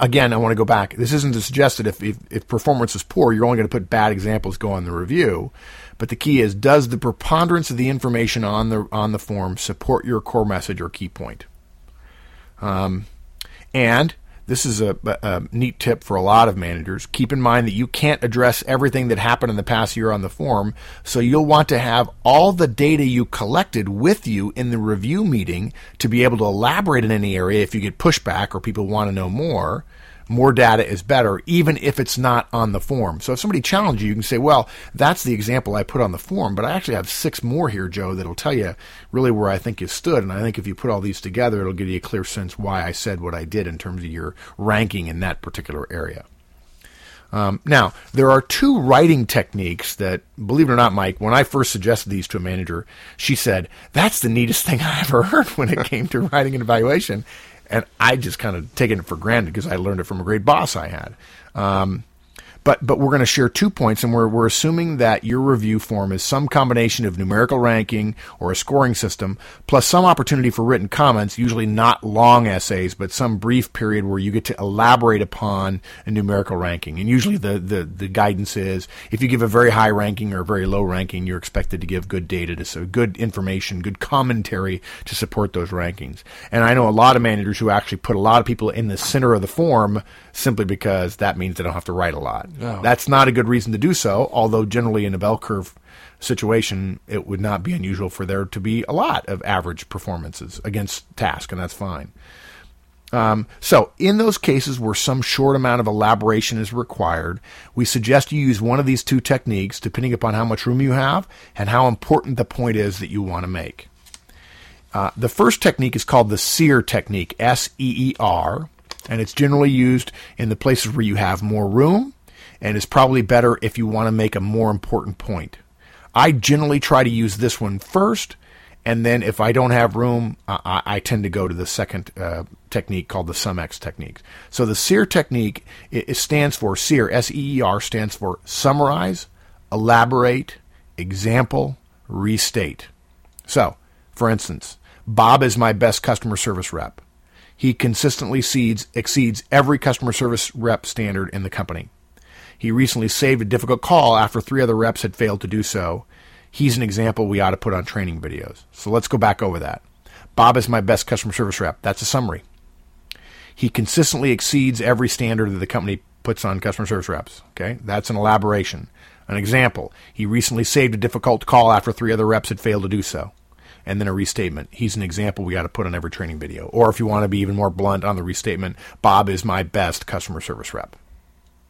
again, I want to go back. This isn't to suggest that if, if, if performance is poor, you're only going to put bad examples go on the review. But the key is, does the preponderance of the information on the on the form support your core message or key point? Um, and... This is a, a neat tip for a lot of managers. Keep in mind that you can't address everything that happened in the past year on the form, so you'll want to have all the data you collected with you in the review meeting to be able to elaborate in any area if you get pushback or people want to know more. More data is better, even if it's not on the form. So if somebody challenges you, you can say, well, that's the example I put on the form, but I actually have six more here, Joe, that'll tell you really where I think you stood. And I think if you put all these together, it'll give you a clear sense why I said what I did in terms of your ranking in that particular area. Um, now, there are two writing techniques that, believe it or not, Mike, when I first suggested these to a manager, she said, that's the neatest thing I ever heard when it came to writing an evaluation. And I just kind of taken it for granted because I learned it from a great boss I had. Um, but but we're going to share two points, and we're, we're assuming that your review form is some combination of numerical ranking or a scoring system, plus some opportunity for written comments, usually not long essays, but some brief period where you get to elaborate upon a numerical ranking. And usually the, the, the guidance is, if you give a very high ranking or a very low ranking, you're expected to give good data, to so good information, good commentary to support those rankings. And I know a lot of managers who actually put a lot of people in the center of the form simply because that means they don't have to write a lot. No. That's not a good reason to do so, although generally in a bell curve situation, it would not be unusual for there to be a lot of average performances against task, and that's fine. Um, so in those cases where some short amount of elaboration is required, we suggest you use one of these two techniques depending upon how much room you have and how important the point is that you want to make. Uh, the first technique is called the SEER technique, S E E R, and it's generally used in the places where you have more room, and it's probably better if you want to make a more important point. I generally try to use this one first, and then if I don't have room, I, I tend to go to the second uh, technique called the SumX technique. So the SEER technique, it, it stands for, SEER, S E E R, stands for summarize, elaborate, example, restate. So, for instance, Bob is my best customer service rep. He consistently exceeds, exceeds every customer service rep standard in the company. He recently saved a difficult call after three other reps had failed to do so. He's an example we ought to put on training videos. So let's go back over that. Bob is my best customer service rep. That's a summary. He consistently exceeds every standard that the company puts on customer service reps. Okay, that's an elaboration. An example, he recently saved a difficult call after three other reps had failed to do so. And then a restatement. He's an example we got to put on every training video. Or if you want to be even more blunt on the restatement, Bob is my best customer service rep.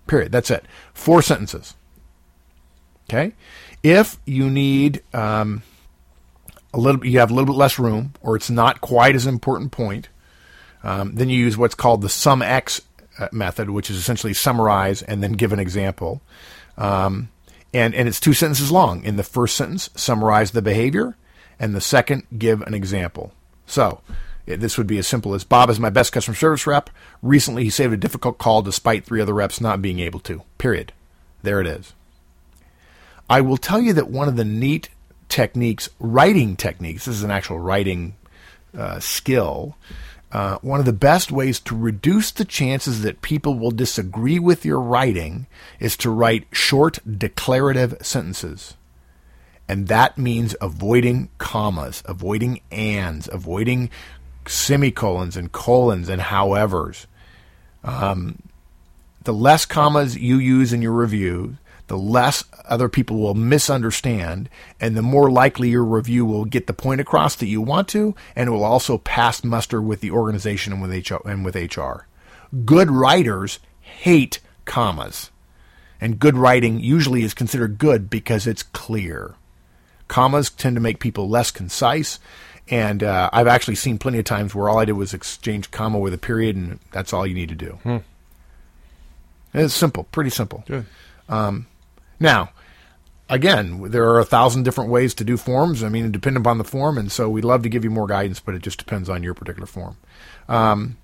Period. That's it. Four sentences. Okay? If you need um, a little, you have a little bit less room, or it's not quite as important point, um, then you use what's called the SumX uh, method, which is essentially summarize and then give an example. Um, and, and it's two sentences long. In the first sentence, summarize the behavior, and the second, give an example. So it, this would be as simple as, Bob is my best customer service rep. Recently, he saved a difficult call despite three other reps not being able to. Period. There it is. I will tell you that one of the neat techniques, writing techniques, this is an actual writing uh, skill, uh, one of the best ways to reduce the chances that people will disagree with your writing is to write short declarative sentences. And that means avoiding commas, avoiding ands, avoiding semicolons and colons and howevers. Um, the less commas you use in your review, the less other people will misunderstand, and the more likely your review will get the point across that you want to, and it will also pass muster with the organization and with H R. And with H R. Good writers hate commas, and good writing usually is considered good because it's clear. Commas tend to make people less concise, and uh, I've actually seen plenty of times where all I did was exchange comma with a period, and that's all you need to do. Hmm. It's simple, pretty simple. Good. Um, Now, again, there are a thousand different ways to do forms. I mean, it depends upon the form, and so we'd love to give you more guidance, but it just depends on your particular form. Um,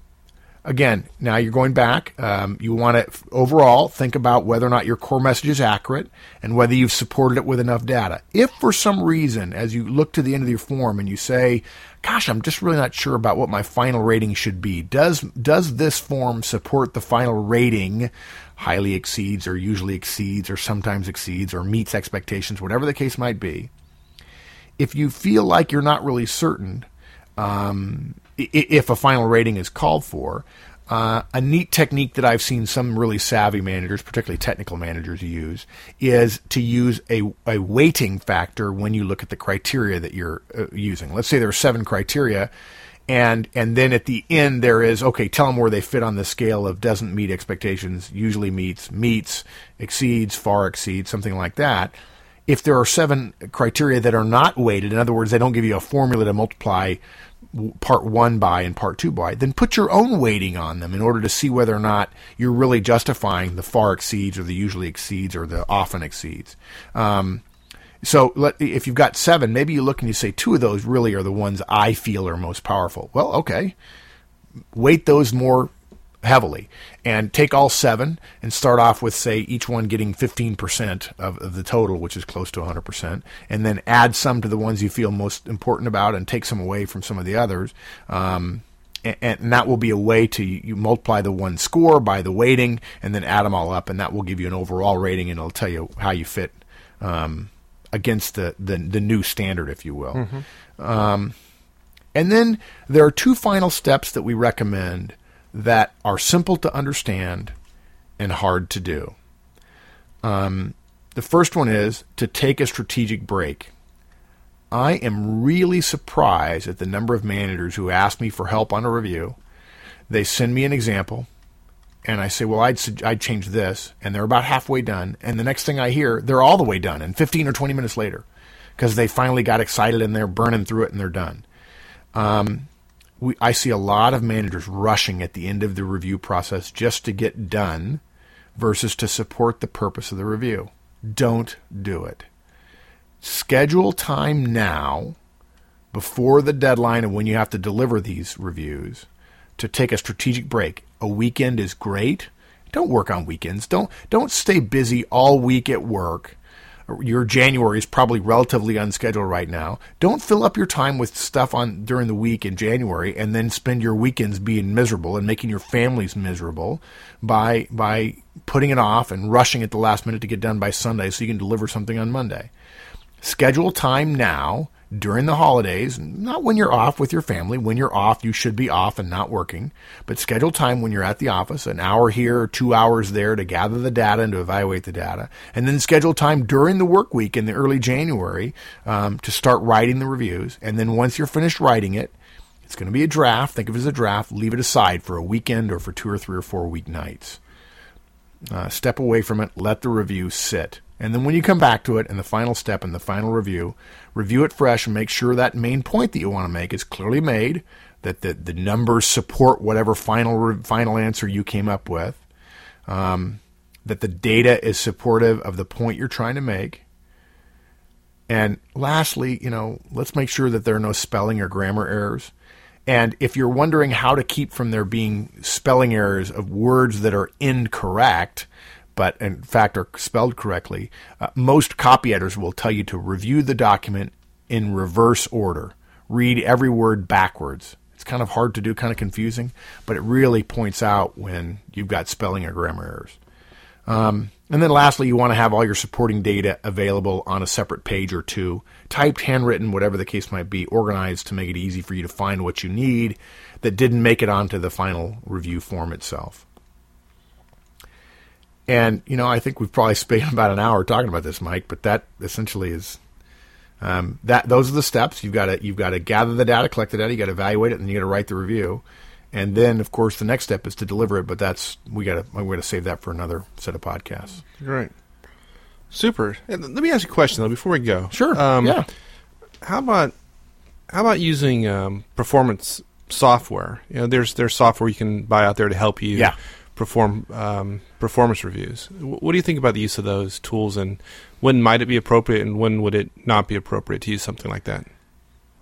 again, now you're going back. Um, you want to f- overall think about whether or not your core message is accurate and whether you've supported it with enough data. If for some reason, as you look to the end of your form and you say, gosh, I'm just really not sure about what my final rating should be. Does, does this form support the final rating? Highly exceeds or usually exceeds or sometimes exceeds or meets expectations, whatever the case might be. If you feel like you're not really certain um, if a final rating is called for, uh, a neat technique that I've seen some really savvy managers, particularly technical managers, use is to use a, a weighting factor when you look at the criteria that you're uh, using. Let's say there are seven criteria. And and then at the end there is, okay, tell them where they fit on the scale of doesn't meet expectations, usually meets, meets, exceeds, far exceeds, something like that. If there are seven criteria that are not weighted, in other words, they don't give you a formula to multiply part one by and part two by, then put your own weighting on them in order to see whether or not you're really justifying the far exceeds or the usually exceeds or the often exceeds. Um So let, if you've got seven, maybe you look and you say two of those really are the ones I feel are most powerful. Well, okay, weight those more heavily and take all seven and start off with, say, each one getting fifteen percent of, of the total, which is close to one hundred percent, and then add some to the ones you feel most important about and take some away from some of the others. Um, and, and that will be a way to you multiply the one score by the weighting and then add them all up, and that will give you an overall rating, and it'll tell you how you fit um against the, the, the new standard, if you will. Mm-hmm. Um, and then there are two final steps that we recommend that are simple to understand and hard to do. Um, the first one is to take a strategic break. I am really surprised at the number of managers who ask me for help on a review. They send me an example, and I say, well, I'd I'd change this, and they're about halfway done, and the next thing I hear, they're all the way done, and fifteen or twenty minutes later, because they finally got excited, and they're burning through it, and they're done. Um, we, I see a lot of managers rushing at the end of the review process just to get done versus to support the purpose of the review. Don't do it. Schedule time now before the deadline and when you have to deliver these reviews to take a strategic break. A weekend is great. Don't work on weekends. Don't don't stay busy all week at work. Your January is probably relatively unscheduled right now. Don't fill up your time with stuff on during the week in January and then spend your weekends being miserable and making your families miserable by by putting it off and rushing at the last minute to get done by Sunday so you can deliver something on Monday. Schedule time now during the holidays, not when you're off with your family. When you're off, you should be off and not working, but schedule time when you're at the office, an hour here or two hours there to gather the data and to evaluate the data, and then schedule time during the work week in the early January um, to start writing the reviews. And then once you're finished writing it, it's going to be a draft. Think of it as a draft. Leave it aside for a weekend or for two or three or four week nights. Uh, step away from it. Let the review sit. And then when you come back to it in the final step, in the final review, review it fresh and make sure that main point that you want to make is clearly made, that the, the numbers support whatever final final answer you came up with, um, that the data is supportive of the point you're trying to make. And lastly, you know, let's make sure that there are no spelling or grammar errors. And if you're wondering how to keep from there being spelling errors of words that are incorrect, but in fact are spelled correctly, uh, most copy editors will tell you to review the document in reverse order. Read every word backwards. It's kind of hard to do, kind of confusing, but it really points out when you've got spelling or grammar errors. Um, and then lastly, you want to have all your supporting data available on a separate page or two, typed, handwritten, whatever the case might be, organized to make it easy for you to find what you need that didn't make it onto the final review form itself. And, you know, I think we've probably spent about an hour talking about this, Mike, but that essentially is um, that. Those are the steps. You've got to you've got to gather the data, collect the data, you got to evaluate it, and you got to write the review. And then, of course, the next step is to deliver it. But that's we got to we got to save that for another set of podcasts. Great, super. And let me ask you a question though before we go. Sure. Um, yeah. How about how about using um, performance software? You know, there's there's software you can buy out there to help you. Yeah. Perform um, performance reviews. What do you think about the use of those tools, and when might it be appropriate, and when would it not be appropriate to use something like that?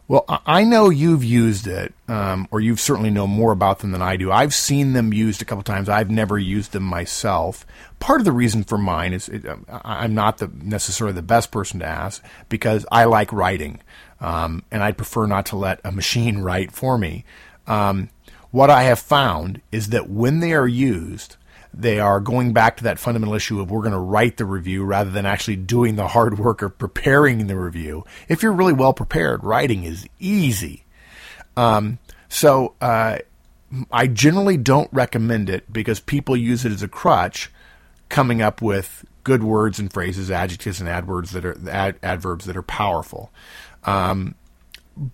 Well, I know you've used it, um, or you certainly know more about them than I do. I've seen them used a couple times. I've never used them myself. Part of the reason for mine is it, I'm not the, necessarily the best person to ask because I like writing, um, and I'd prefer not to let a machine write for me. Um, What I have found is that when they are used, they are going back to that fundamental issue of we're going to write the review rather than actually doing the hard work of preparing the review. If you're really well prepared, writing is easy. Um, so uh, I generally don't recommend it because people use it as a crutch, coming up with good words and phrases, adjectives and adverbs that are ad- adverbs that are powerful. Um,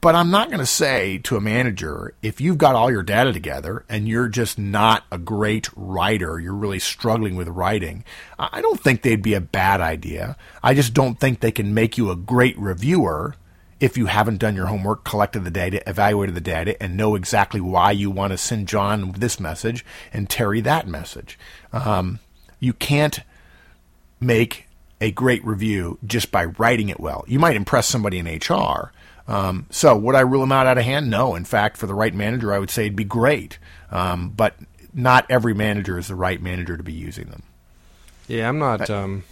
But I'm not going to say to a manager, if you've got all your data together and you're just not a great writer, you're really struggling with writing, I don't think they'd be a bad idea. I just don't think they can make you a great reviewer if you haven't done your homework, collected the data, evaluated the data, and know exactly why you want to send John this message and Terry that message. Um, you can't make a great review just by writing it well. You might impress somebody in H R. Um, so would I rule them out out of hand? No. In fact, for the right manager, I would say it'd be great. Um, but not every manager is the right manager to be using them. Yeah, I'm not. I, um,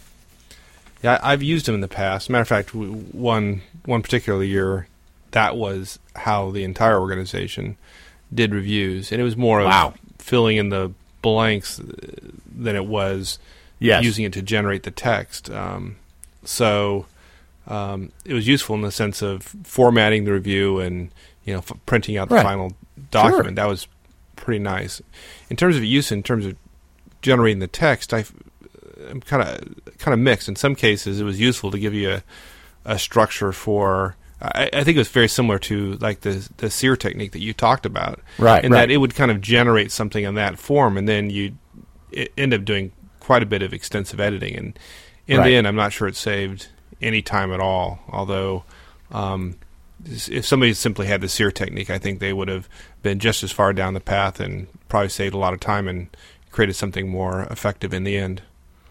yeah, I've used them in the past. Matter of fact, one one particular year, that was how the entire organization did reviews, and it was more of wow. filling in the blanks than it was yes. using it to generate the text. Um, so. Um, it was useful in the sense of formatting the review and you know f- printing out the right. final document. Sure. That was pretty nice. In terms of use, in terms of generating the text, I, I'm kind of kind of mixed. In some cases, it was useful to give you a, a structure for. I, I think it was very similar to like the the SEER technique that you talked about, right? And right. that it would kind of generate something in that form, and then you end up doing quite a bit of extensive editing. And in right. the end, I'm not sure it saved any time at all, although um, if somebody simply had the SEER technique, I think they would have been just as far down the path and probably saved a lot of time and created something more effective in the end.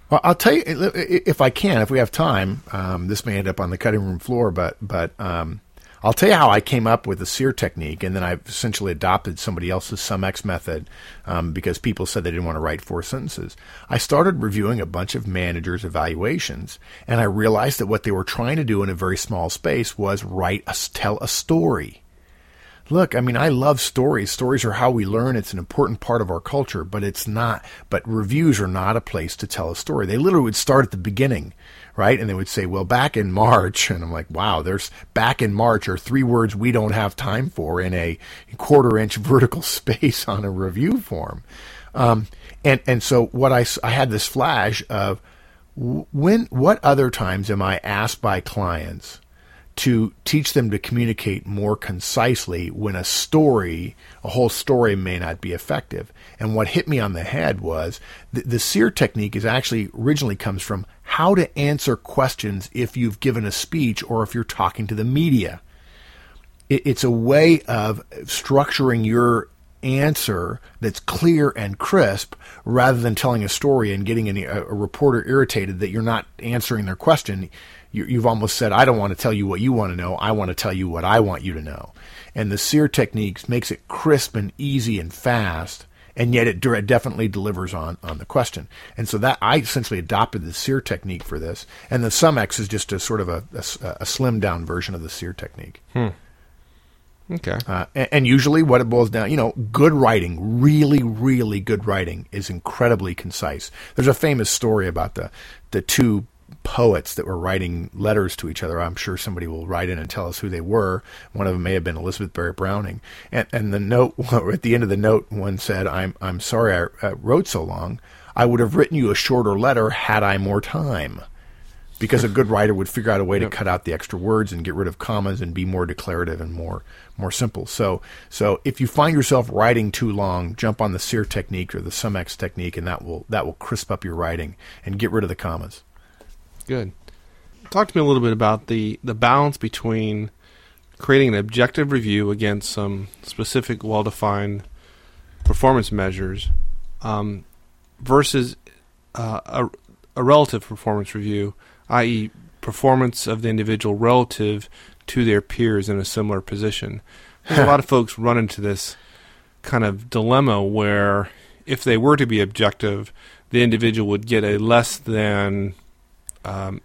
Well, I'll tell you, if I can, if we have time, um, this may end up on the cutting room floor, but but um, I'll tell you how I came up with the SEER technique, and then I've essentially adopted somebody else's SumX method um, because people said they didn't want to write four sentences. I started reviewing a bunch of managers' evaluations, and I realized that what they were trying to do in a very small space was write a, tell a story. Look, I mean, I love stories. Stories are how we learn. It's an important part of our culture, but it's not. But reviews are not a place to tell a story. They literally would start at the beginning, right? And they would say, well, back in March, and I'm like, wow, there's back in March are three words we don't have time for in a quarter inch vertical space on a review form. Um, and, and so what I, I had this flash of when, what other times am I asked by clients to teach them to communicate more concisely when a story, a whole story may not be effective. And what hit me on the head was th- the SEER technique is actually originally comes from how to answer questions if you've given a speech or if you're talking to the media. It, it's a way of structuring your answer that's clear and crisp rather than telling a story and getting any, a, a reporter irritated that you're not answering their question. You've almost said, I don't want to tell you what you want to know. I want to tell you what I want you to know. And the SEER techniques makes it crisp and easy and fast, and yet it definitely delivers on, on the question. And so that I essentially adopted the SEER technique for this. And the SumX is just a sort of a, a, a slimmed down version of the SEER technique. Hmm. Okay. Uh, and, and usually what it boils down, you know, good writing, really, really good writing is incredibly concise. There's a famous story about the the two poets that were writing letters to each other. I'm sure somebody will write in and tell us who they were. One of them may have been Elizabeth Barrett Browning. And, and the note, at the end of the note, one said, I'm I'm sorry I uh, wrote so long. I would have written you a shorter letter had I more time. Because a good writer would figure out a way to yep. cut out the extra words and get rid of commas and be more declarative and more more simple. So so if you find yourself writing too long, jump on the SEER technique or the SumX technique, and that will that will crisp up your writing and get rid of the commas. Good. Talk to me a little bit about the, the balance between creating an objective review against some specific, well-defined performance measures um, versus uh, a, a relative performance review, that is performance of the individual relative to their peers in a similar position. There's a lot of folks run into this kind of dilemma where if they were to be objective, the individual would get a less than... Um,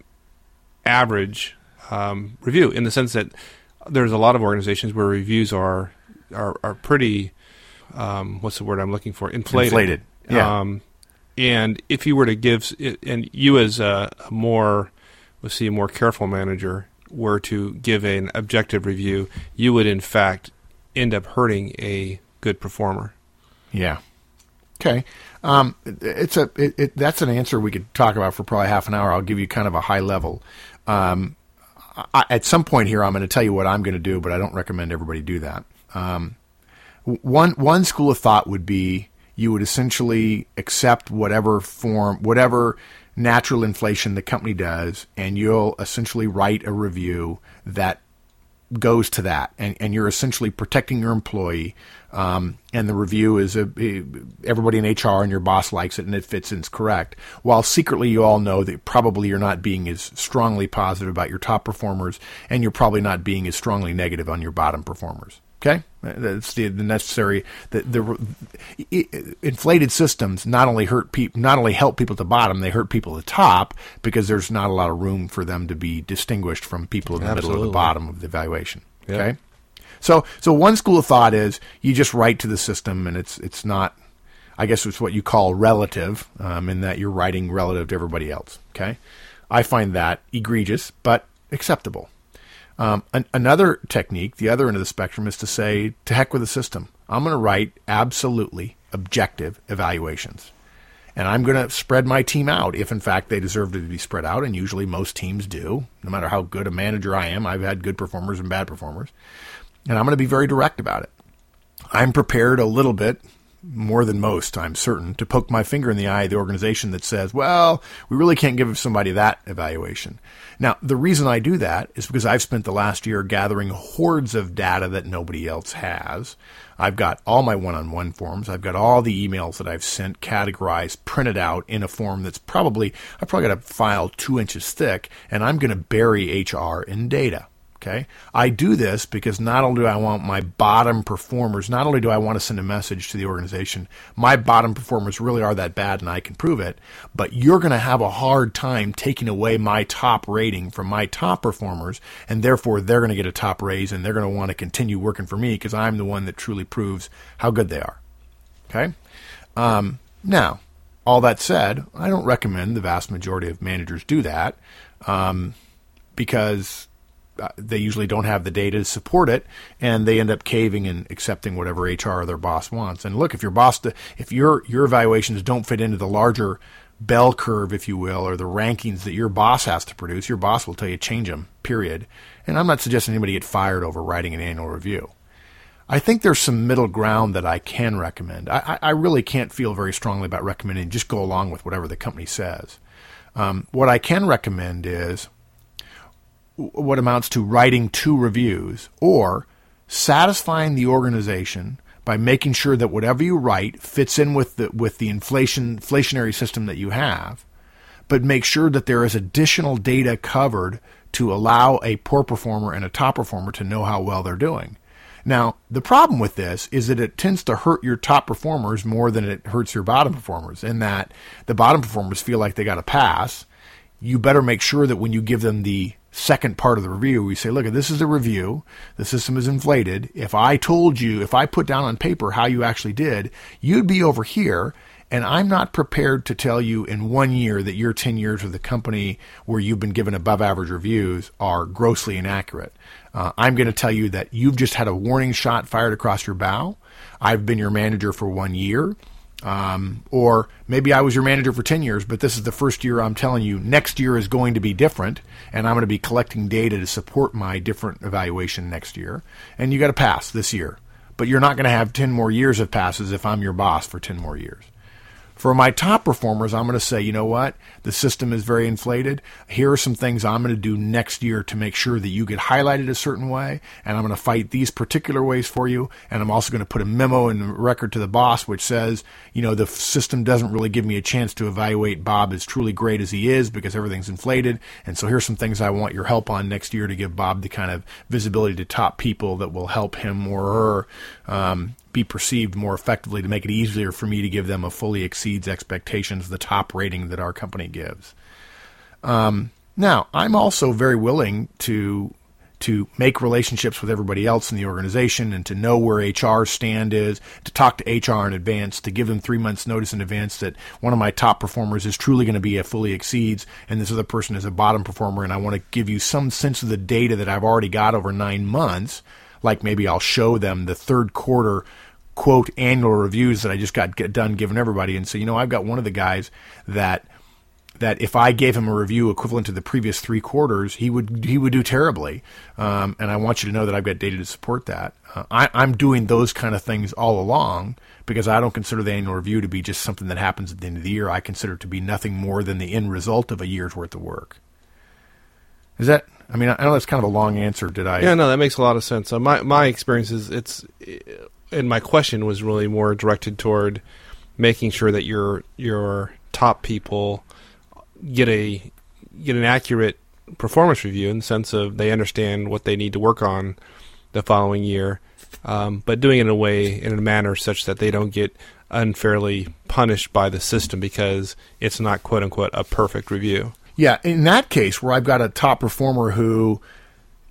average um, review, in the sense that there's a lot of organizations where reviews are are, are pretty um, what's the word I'm looking for inflated. Inflated, yeah. Um, and if you were to give, and you as a more let's see, a more careful manager were to give an objective review, you would in fact end up hurting a good performer. Yeah. Okay. Um, it's a it, it, that's an answer we could talk about for probably half an hour. I'll give you kind of a high level. Um, I, at some point here, I'm going to tell you what I'm going to do, but I don't recommend everybody do that. Um, one one school of thought would be you would essentially accept whatever form, whatever natural inflation the company does, and you'll essentially write a review that goes to that, and, and you're essentially protecting your employee. Um, and the review is a, everybody in H R and your boss likes it and it fits and it's correct. While secretly you all know that probably you're not being as strongly positive about your top performers, and you're probably not being as strongly negative on your bottom performers. Okay? That's the, the necessary, the, the inflated systems not only hurt people, not only help people at the bottom, they hurt people at the top because there's not a lot of room for them to be distinguished from people in the Absolutely. Middle or the bottom of the evaluation. Yeah. Okay? So, so one school of thought is you just write to the system, and it's it's not, I guess it's what you call relative, um, in that you're writing relative to everybody else. Okay, I find that egregious but acceptable. Um, an, another technique, the other end of the spectrum, is to say to heck with the system. I'm going to write absolutely objective evaluations, and I'm going to spread my team out if, in fact, they deserve to be spread out, and usually most teams do. No matter how good a manager I am, I've had good performers and bad performers. And I'm going to be very direct about it. I'm prepared a little bit, more than most, I'm certain, to poke my finger in the eye of the organization that says, well, we really can't give somebody that evaluation. Now, the reason I do that is because I've spent the last year gathering hordes of data that nobody else has. I've got all my one-on-one forms. I've got all the emails that I've sent, categorized, printed out in a form that's probably, I've probably got a file two inches thick, and I'm going to bury H R in data. Okay, I do this because not only do I want my bottom performers, not only do I want to send a message to the organization, my bottom performers really are that bad and I can prove it, but you're going to have a hard time taking away my top rating from my top performers, and therefore they're going to get a top raise and they're going to want to continue working for me because I'm the one that truly proves how good they are. Okay, um, now, all that said, I don't recommend the vast majority of managers do that um, because... they usually don't have the data to support it, and they end up caving and accepting whatever H R or their boss wants. And look, if your boss, if your your evaluations don't fit into the larger bell curve, if you will, or the rankings that your boss has to produce, your boss will tell you change them, period. And I'm not suggesting anybody get fired over writing an annual review. I think there's some middle ground that I can recommend. I, I really can't feel very strongly about recommending just go along with whatever the company says. Um, what I can recommend is what amounts to writing two reviews or satisfying the organization by making sure that whatever you write fits in with the with the inflation inflationary system that you have, but make sure that there is additional data covered to allow a poor performer and a top performer to know how well they're doing. Now, the problem with this is that it tends to hurt your top performers more than it hurts your bottom performers, in that the bottom performers feel like they got a pass. You better make sure that when you give them the second part of the review, we say, look, this is a review. The system is inflated. If I told you, if I put down on paper how you actually did, you'd be over here. And I'm not prepared to tell you in one year that your ten years with the company where you've been given above average reviews are grossly inaccurate. Uh, I'm going to tell you that you've just had a warning shot fired across your bow. I've been your manager for one year. Um, or maybe I was your manager for ten years, but this is the first year I'm telling you next year is going to be different, and I'm going to be collecting data to support my different evaluation next year. And you got to pass this year, but you're not going to have ten more years of passes if I'm your boss for ten more years. For my top performers, I'm going to say, you know what? The system is very inflated. Here are some things I'm going to do next year to make sure that you get highlighted a certain way, and I'm going to fight these particular ways for you, and I'm also going to put a memo in the record to the boss which says, you know, the system doesn't really give me a chance to evaluate Bob as truly great as he is because everything's inflated, and so here's some things I want your help on next year to give Bob the kind of visibility to top people that will help him or her um be perceived more effectively, to make it easier for me to give them a fully exceeds expectations, the top rating that our company gives. Um, now, I'm also very willing to to make relationships with everybody else in the organization and to know where H R's stand is, to talk to H R in advance, to give them three months notice in advance that one of my top performers is truly going to be a fully exceeds and this other person is a bottom performer, and I want to give you some sense of the data that I've already got over nine months. Like maybe I'll show them the third quarter, quote, annual reviews that I just got get done giving everybody and say, you know, I've got one of the guys that that if I gave him a review equivalent to the previous three quarters, he would he would do terribly. Um, and I want you to know that I've got data to support that. Uh, I, I'm doing those kind of things all along because I don't consider the annual review to be just something that happens at the end of the year. I consider it to be nothing more than the end result of a year's worth of work. Is that... I mean, I know that's kind of a long answer. Did I? Yeah, no, that makes a lot of sense. Uh, my my experience is it's, and my question was really more directed toward making sure that your your top people get a get an accurate performance review in the sense of they understand what they need to work on the following year, um, but doing it in a way in a manner such that they don't get unfairly punished by the system because it's not quote unquote a perfect review. Yeah, in that case where I've got a top performer who,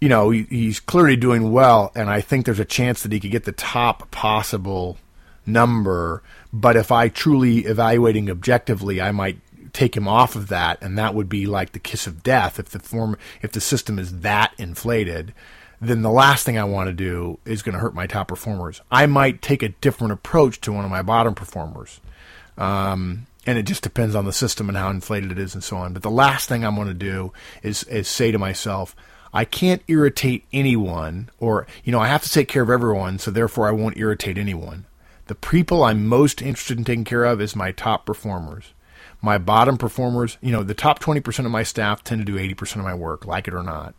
you know, he, he's clearly doing well, and I think there's a chance that he could get the top possible number, but if I truly evaluating objectively, I might take him off of that, and that would be like the kiss of death if the form if the system is that inflated. Then the last thing I want to do is going to hurt my top performers. I might take a different approach to one of my bottom performers. Um And it just depends on the system and how inflated it is and so on. But the last thing I'm going to do is, is say to myself, I can't irritate anyone, or, you know, I have to take care of everyone, so therefore I won't irritate anyone. The people I'm most interested in taking care of is my top performers. My bottom performers, you know, the top twenty percent of my staff tend to do eighty percent of my work, like it or not.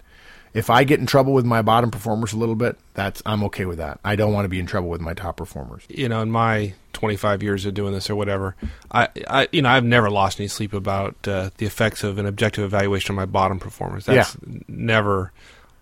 If I get in trouble with my bottom performers a little bit, that's I'm okay with that. I don't want to be in trouble with my top performers. You know, in my twenty-five years of doing this or whatever, I, I you know, I've never lost any sleep about uh, the effects of an objective evaluation on my bottom performers. That's yeah. never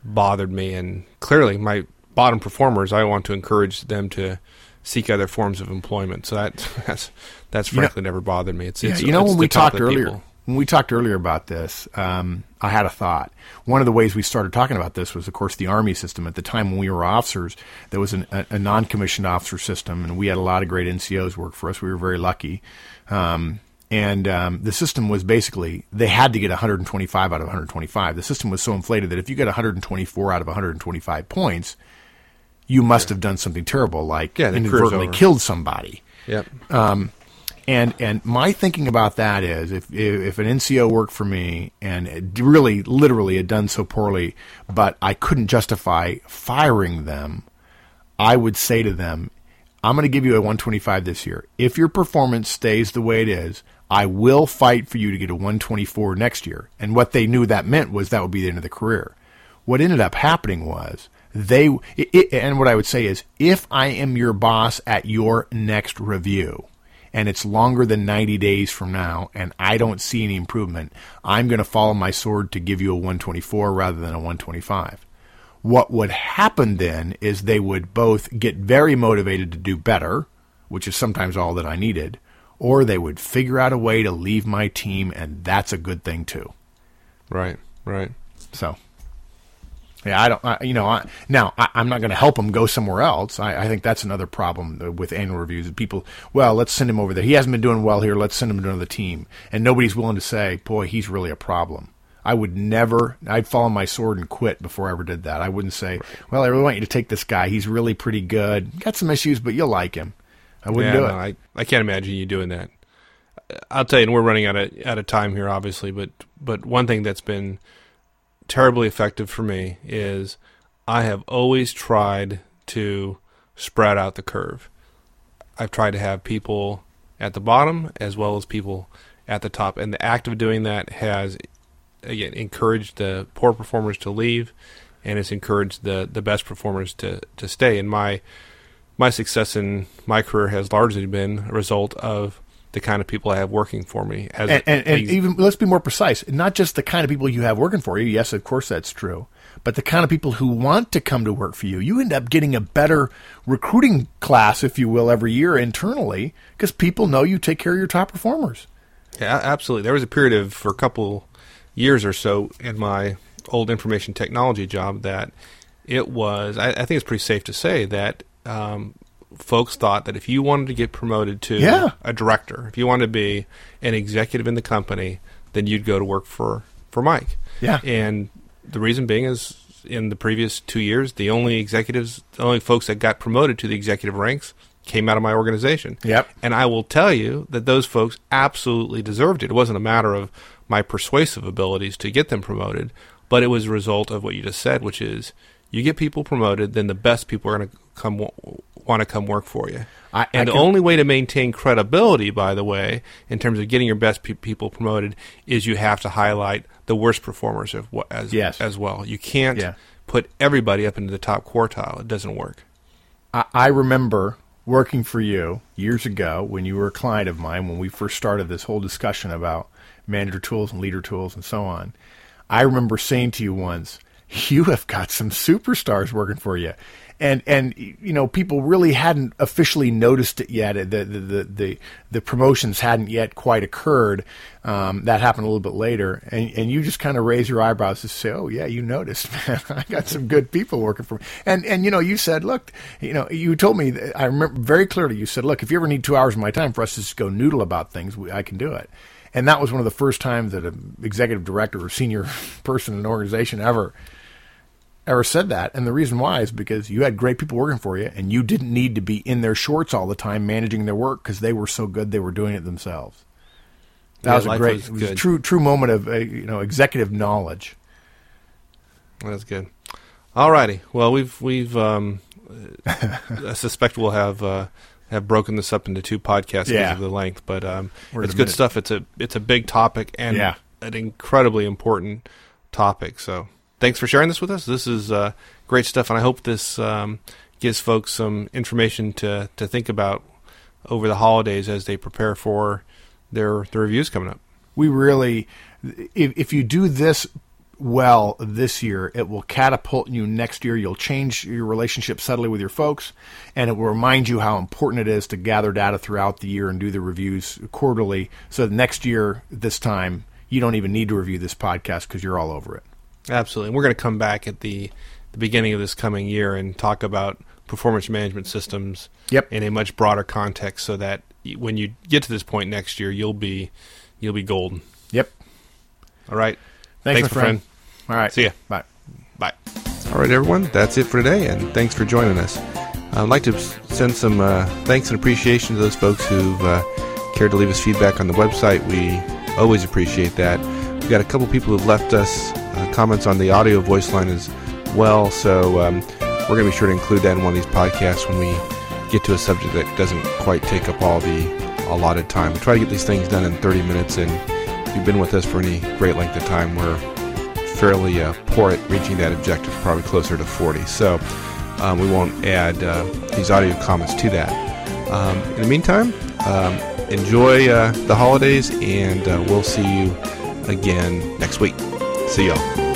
bothered me. And clearly, my bottom performers, I want to encourage them to seek other forms of employment. So that, that's that's frankly you know, never bothered me. It's, yeah, it's you know it's when we talked earlier. People. When we talked earlier about this, um, I had a thought. One of the ways we started talking about this was, of course, the Army system. At the time when we were officers, there was an, a, a non-commissioned officer system, and we had a lot of great N C Os work for us. We were very lucky. Um, and um, the system was basically they had to get one hundred twenty-five out of one hundred twenty-five. The system was so inflated that if you get one hundred twenty-four out of one hundred twenty-five points, you must sure. have done something terrible, like yeah, inadvertently killed somebody. Yep. Um, And and my thinking about that is if if an N C O worked for me and it really literally had done so poorly, but I couldn't justify firing them, I would say to them, I'm going to give you a one twenty-five this year. If your performance stays the way it is, I will fight for you to get a one twenty-four next year. And what they knew that meant was that would be the end of the career. What ended up happening was they it, it, and what I would say is if I am your boss at your next review, and it's longer than ninety days from now, and I don't see any improvement, I'm going to follow my sword to give you a one twenty-four rather than a one twenty-five. What would happen then is they would both get very motivated to do better, which is sometimes all that I needed, or they would figure out a way to leave my team, and that's a good thing too. Right, right. So, yeah, I don't, I, you know, I, now I, I'm not going to help them go somewhere else. I, I think that's another problem with annual reviews. People, well, let's send him over there. He hasn't been doing well here. Let's send him to another team. And nobody's willing to say, boy, he's really a problem. I would never, I'd fall on my sword and quit before I ever did that. I wouldn't say, right. well, I really want you to take this guy. He's really pretty good. Got some issues, but you'll like him. I wouldn't yeah, do no, it. I, I can't imagine you doing that. I'll tell you, and we're running out of, out of time here, obviously, but, but one thing that's been terribly effective for me is I have always tried to spread out the curve. I've tried to have people at the bottom as well as people at the top. And the act of doing that has, again, encouraged the poor performers to leave, and it's encouraged the, the best performers to, to stay. And my, my success in my career has largely been a result of the kind of people I have working for me. As and and, and even let's be more precise, not just the kind of people you have working for you. Yes, of course that's true. But the kind of people who want to come to work for you. You end up getting a better recruiting class, if you will, every year internally because people know you take care of your top performers. Yeah, absolutely. There was a period of, for a couple years or so in my old information technology job that it was, I, I think it's pretty safe to say that um, folks thought that if you wanted to get promoted to yeah. a director, if you wanted to be an executive in the company, then you'd go to work for, for Mike. Yeah. And the reason being is in the previous two years, the only executives, the only folks that got promoted to the executive ranks came out of my organization. Yep. And I will tell you that those folks absolutely deserved it. It wasn't a matter of my persuasive abilities to get them promoted, but it was a result of what you just said, which is you get people promoted, then the best people are going to come want to come work for you. I, I and the can, only way to maintain credibility, by the way, in terms of getting your best pe- people promoted, is you have to highlight the worst performers of, as, yes. as well. You can't yeah. put everybody up into the top quartile. It doesn't work. I, I remember working for you years ago when you were a client of mine, when we first started this whole discussion about manager tools and leader tools and so on. I remember saying to you once, you have got some superstars working for you. And, and you know, people really hadn't officially noticed it yet. The, the, the, the, the promotions hadn't yet quite occurred. Um, that happened a little bit later. And, and you just kind of raise your eyebrows and say, oh, yeah, you noticed, man. I got some good people working for me. And, and, you know, you said, look, you know, you told me, I remember very clearly, you said, look, if you ever need two hours of my time for us to just go noodle about things, we, I can do it. And that was one of the first times that an executive director or senior person in an organization ever ever said that. And the reason why is because you had great people working for you, and you didn't need to be in their shorts all the time managing their work because they were so good they were doing it themselves. That yeah, was a great, was it was a true, true moment of uh, you know executive knowledge. That's good. All righty. Well, we've we've um, I suspect we'll have. Uh, have broken this up into two podcasts yeah. because of the length, but um, it's good minute. stuff. It's a it's a big topic and yeah. an incredibly important topic. So thanks for sharing this with us. This is uh, great stuff, and I hope this um, gives folks some information to, to think about over the holidays as they prepare for their their reviews coming up. We really, if, if you do this well this year, it will catapult you next year. You'll change your relationship subtly with your folks, and it will remind you how important it is to gather data throughout the year and do the reviews quarterly, so that next year, this time, you don't even need to review this podcast because you're all over it. Absolutely. And we're going to come back at the, the beginning of this coming year and talk about performance management systems yep. in a much broader context, so that when you get to this point next year, you'll be you'll be golden. Yep. All right. Thanks, thanks my friend. friend. All right. See ya. Bye. Bye. All right, everyone. That's it for today, and thanks for joining us. I'd like to send some uh, thanks and appreciation to those folks who've uh, cared to leave us feedback on the website. We always appreciate that. We've got a couple people who've left us uh, comments on the audio voice line as well, so um, we're going to be sure to include that in one of these podcasts when we get to a subject that doesn't quite take up all the allotted time. We try to get these things done in thirty minutes, and if you've been with us for any great length of time, we're fairly uh, poor at reaching that objective, probably closer to forty. So um, we won't add uh, these audio comments to that. Um, in the meantime, um, enjoy uh, the holidays, and uh, we'll see you again next week. See y'all.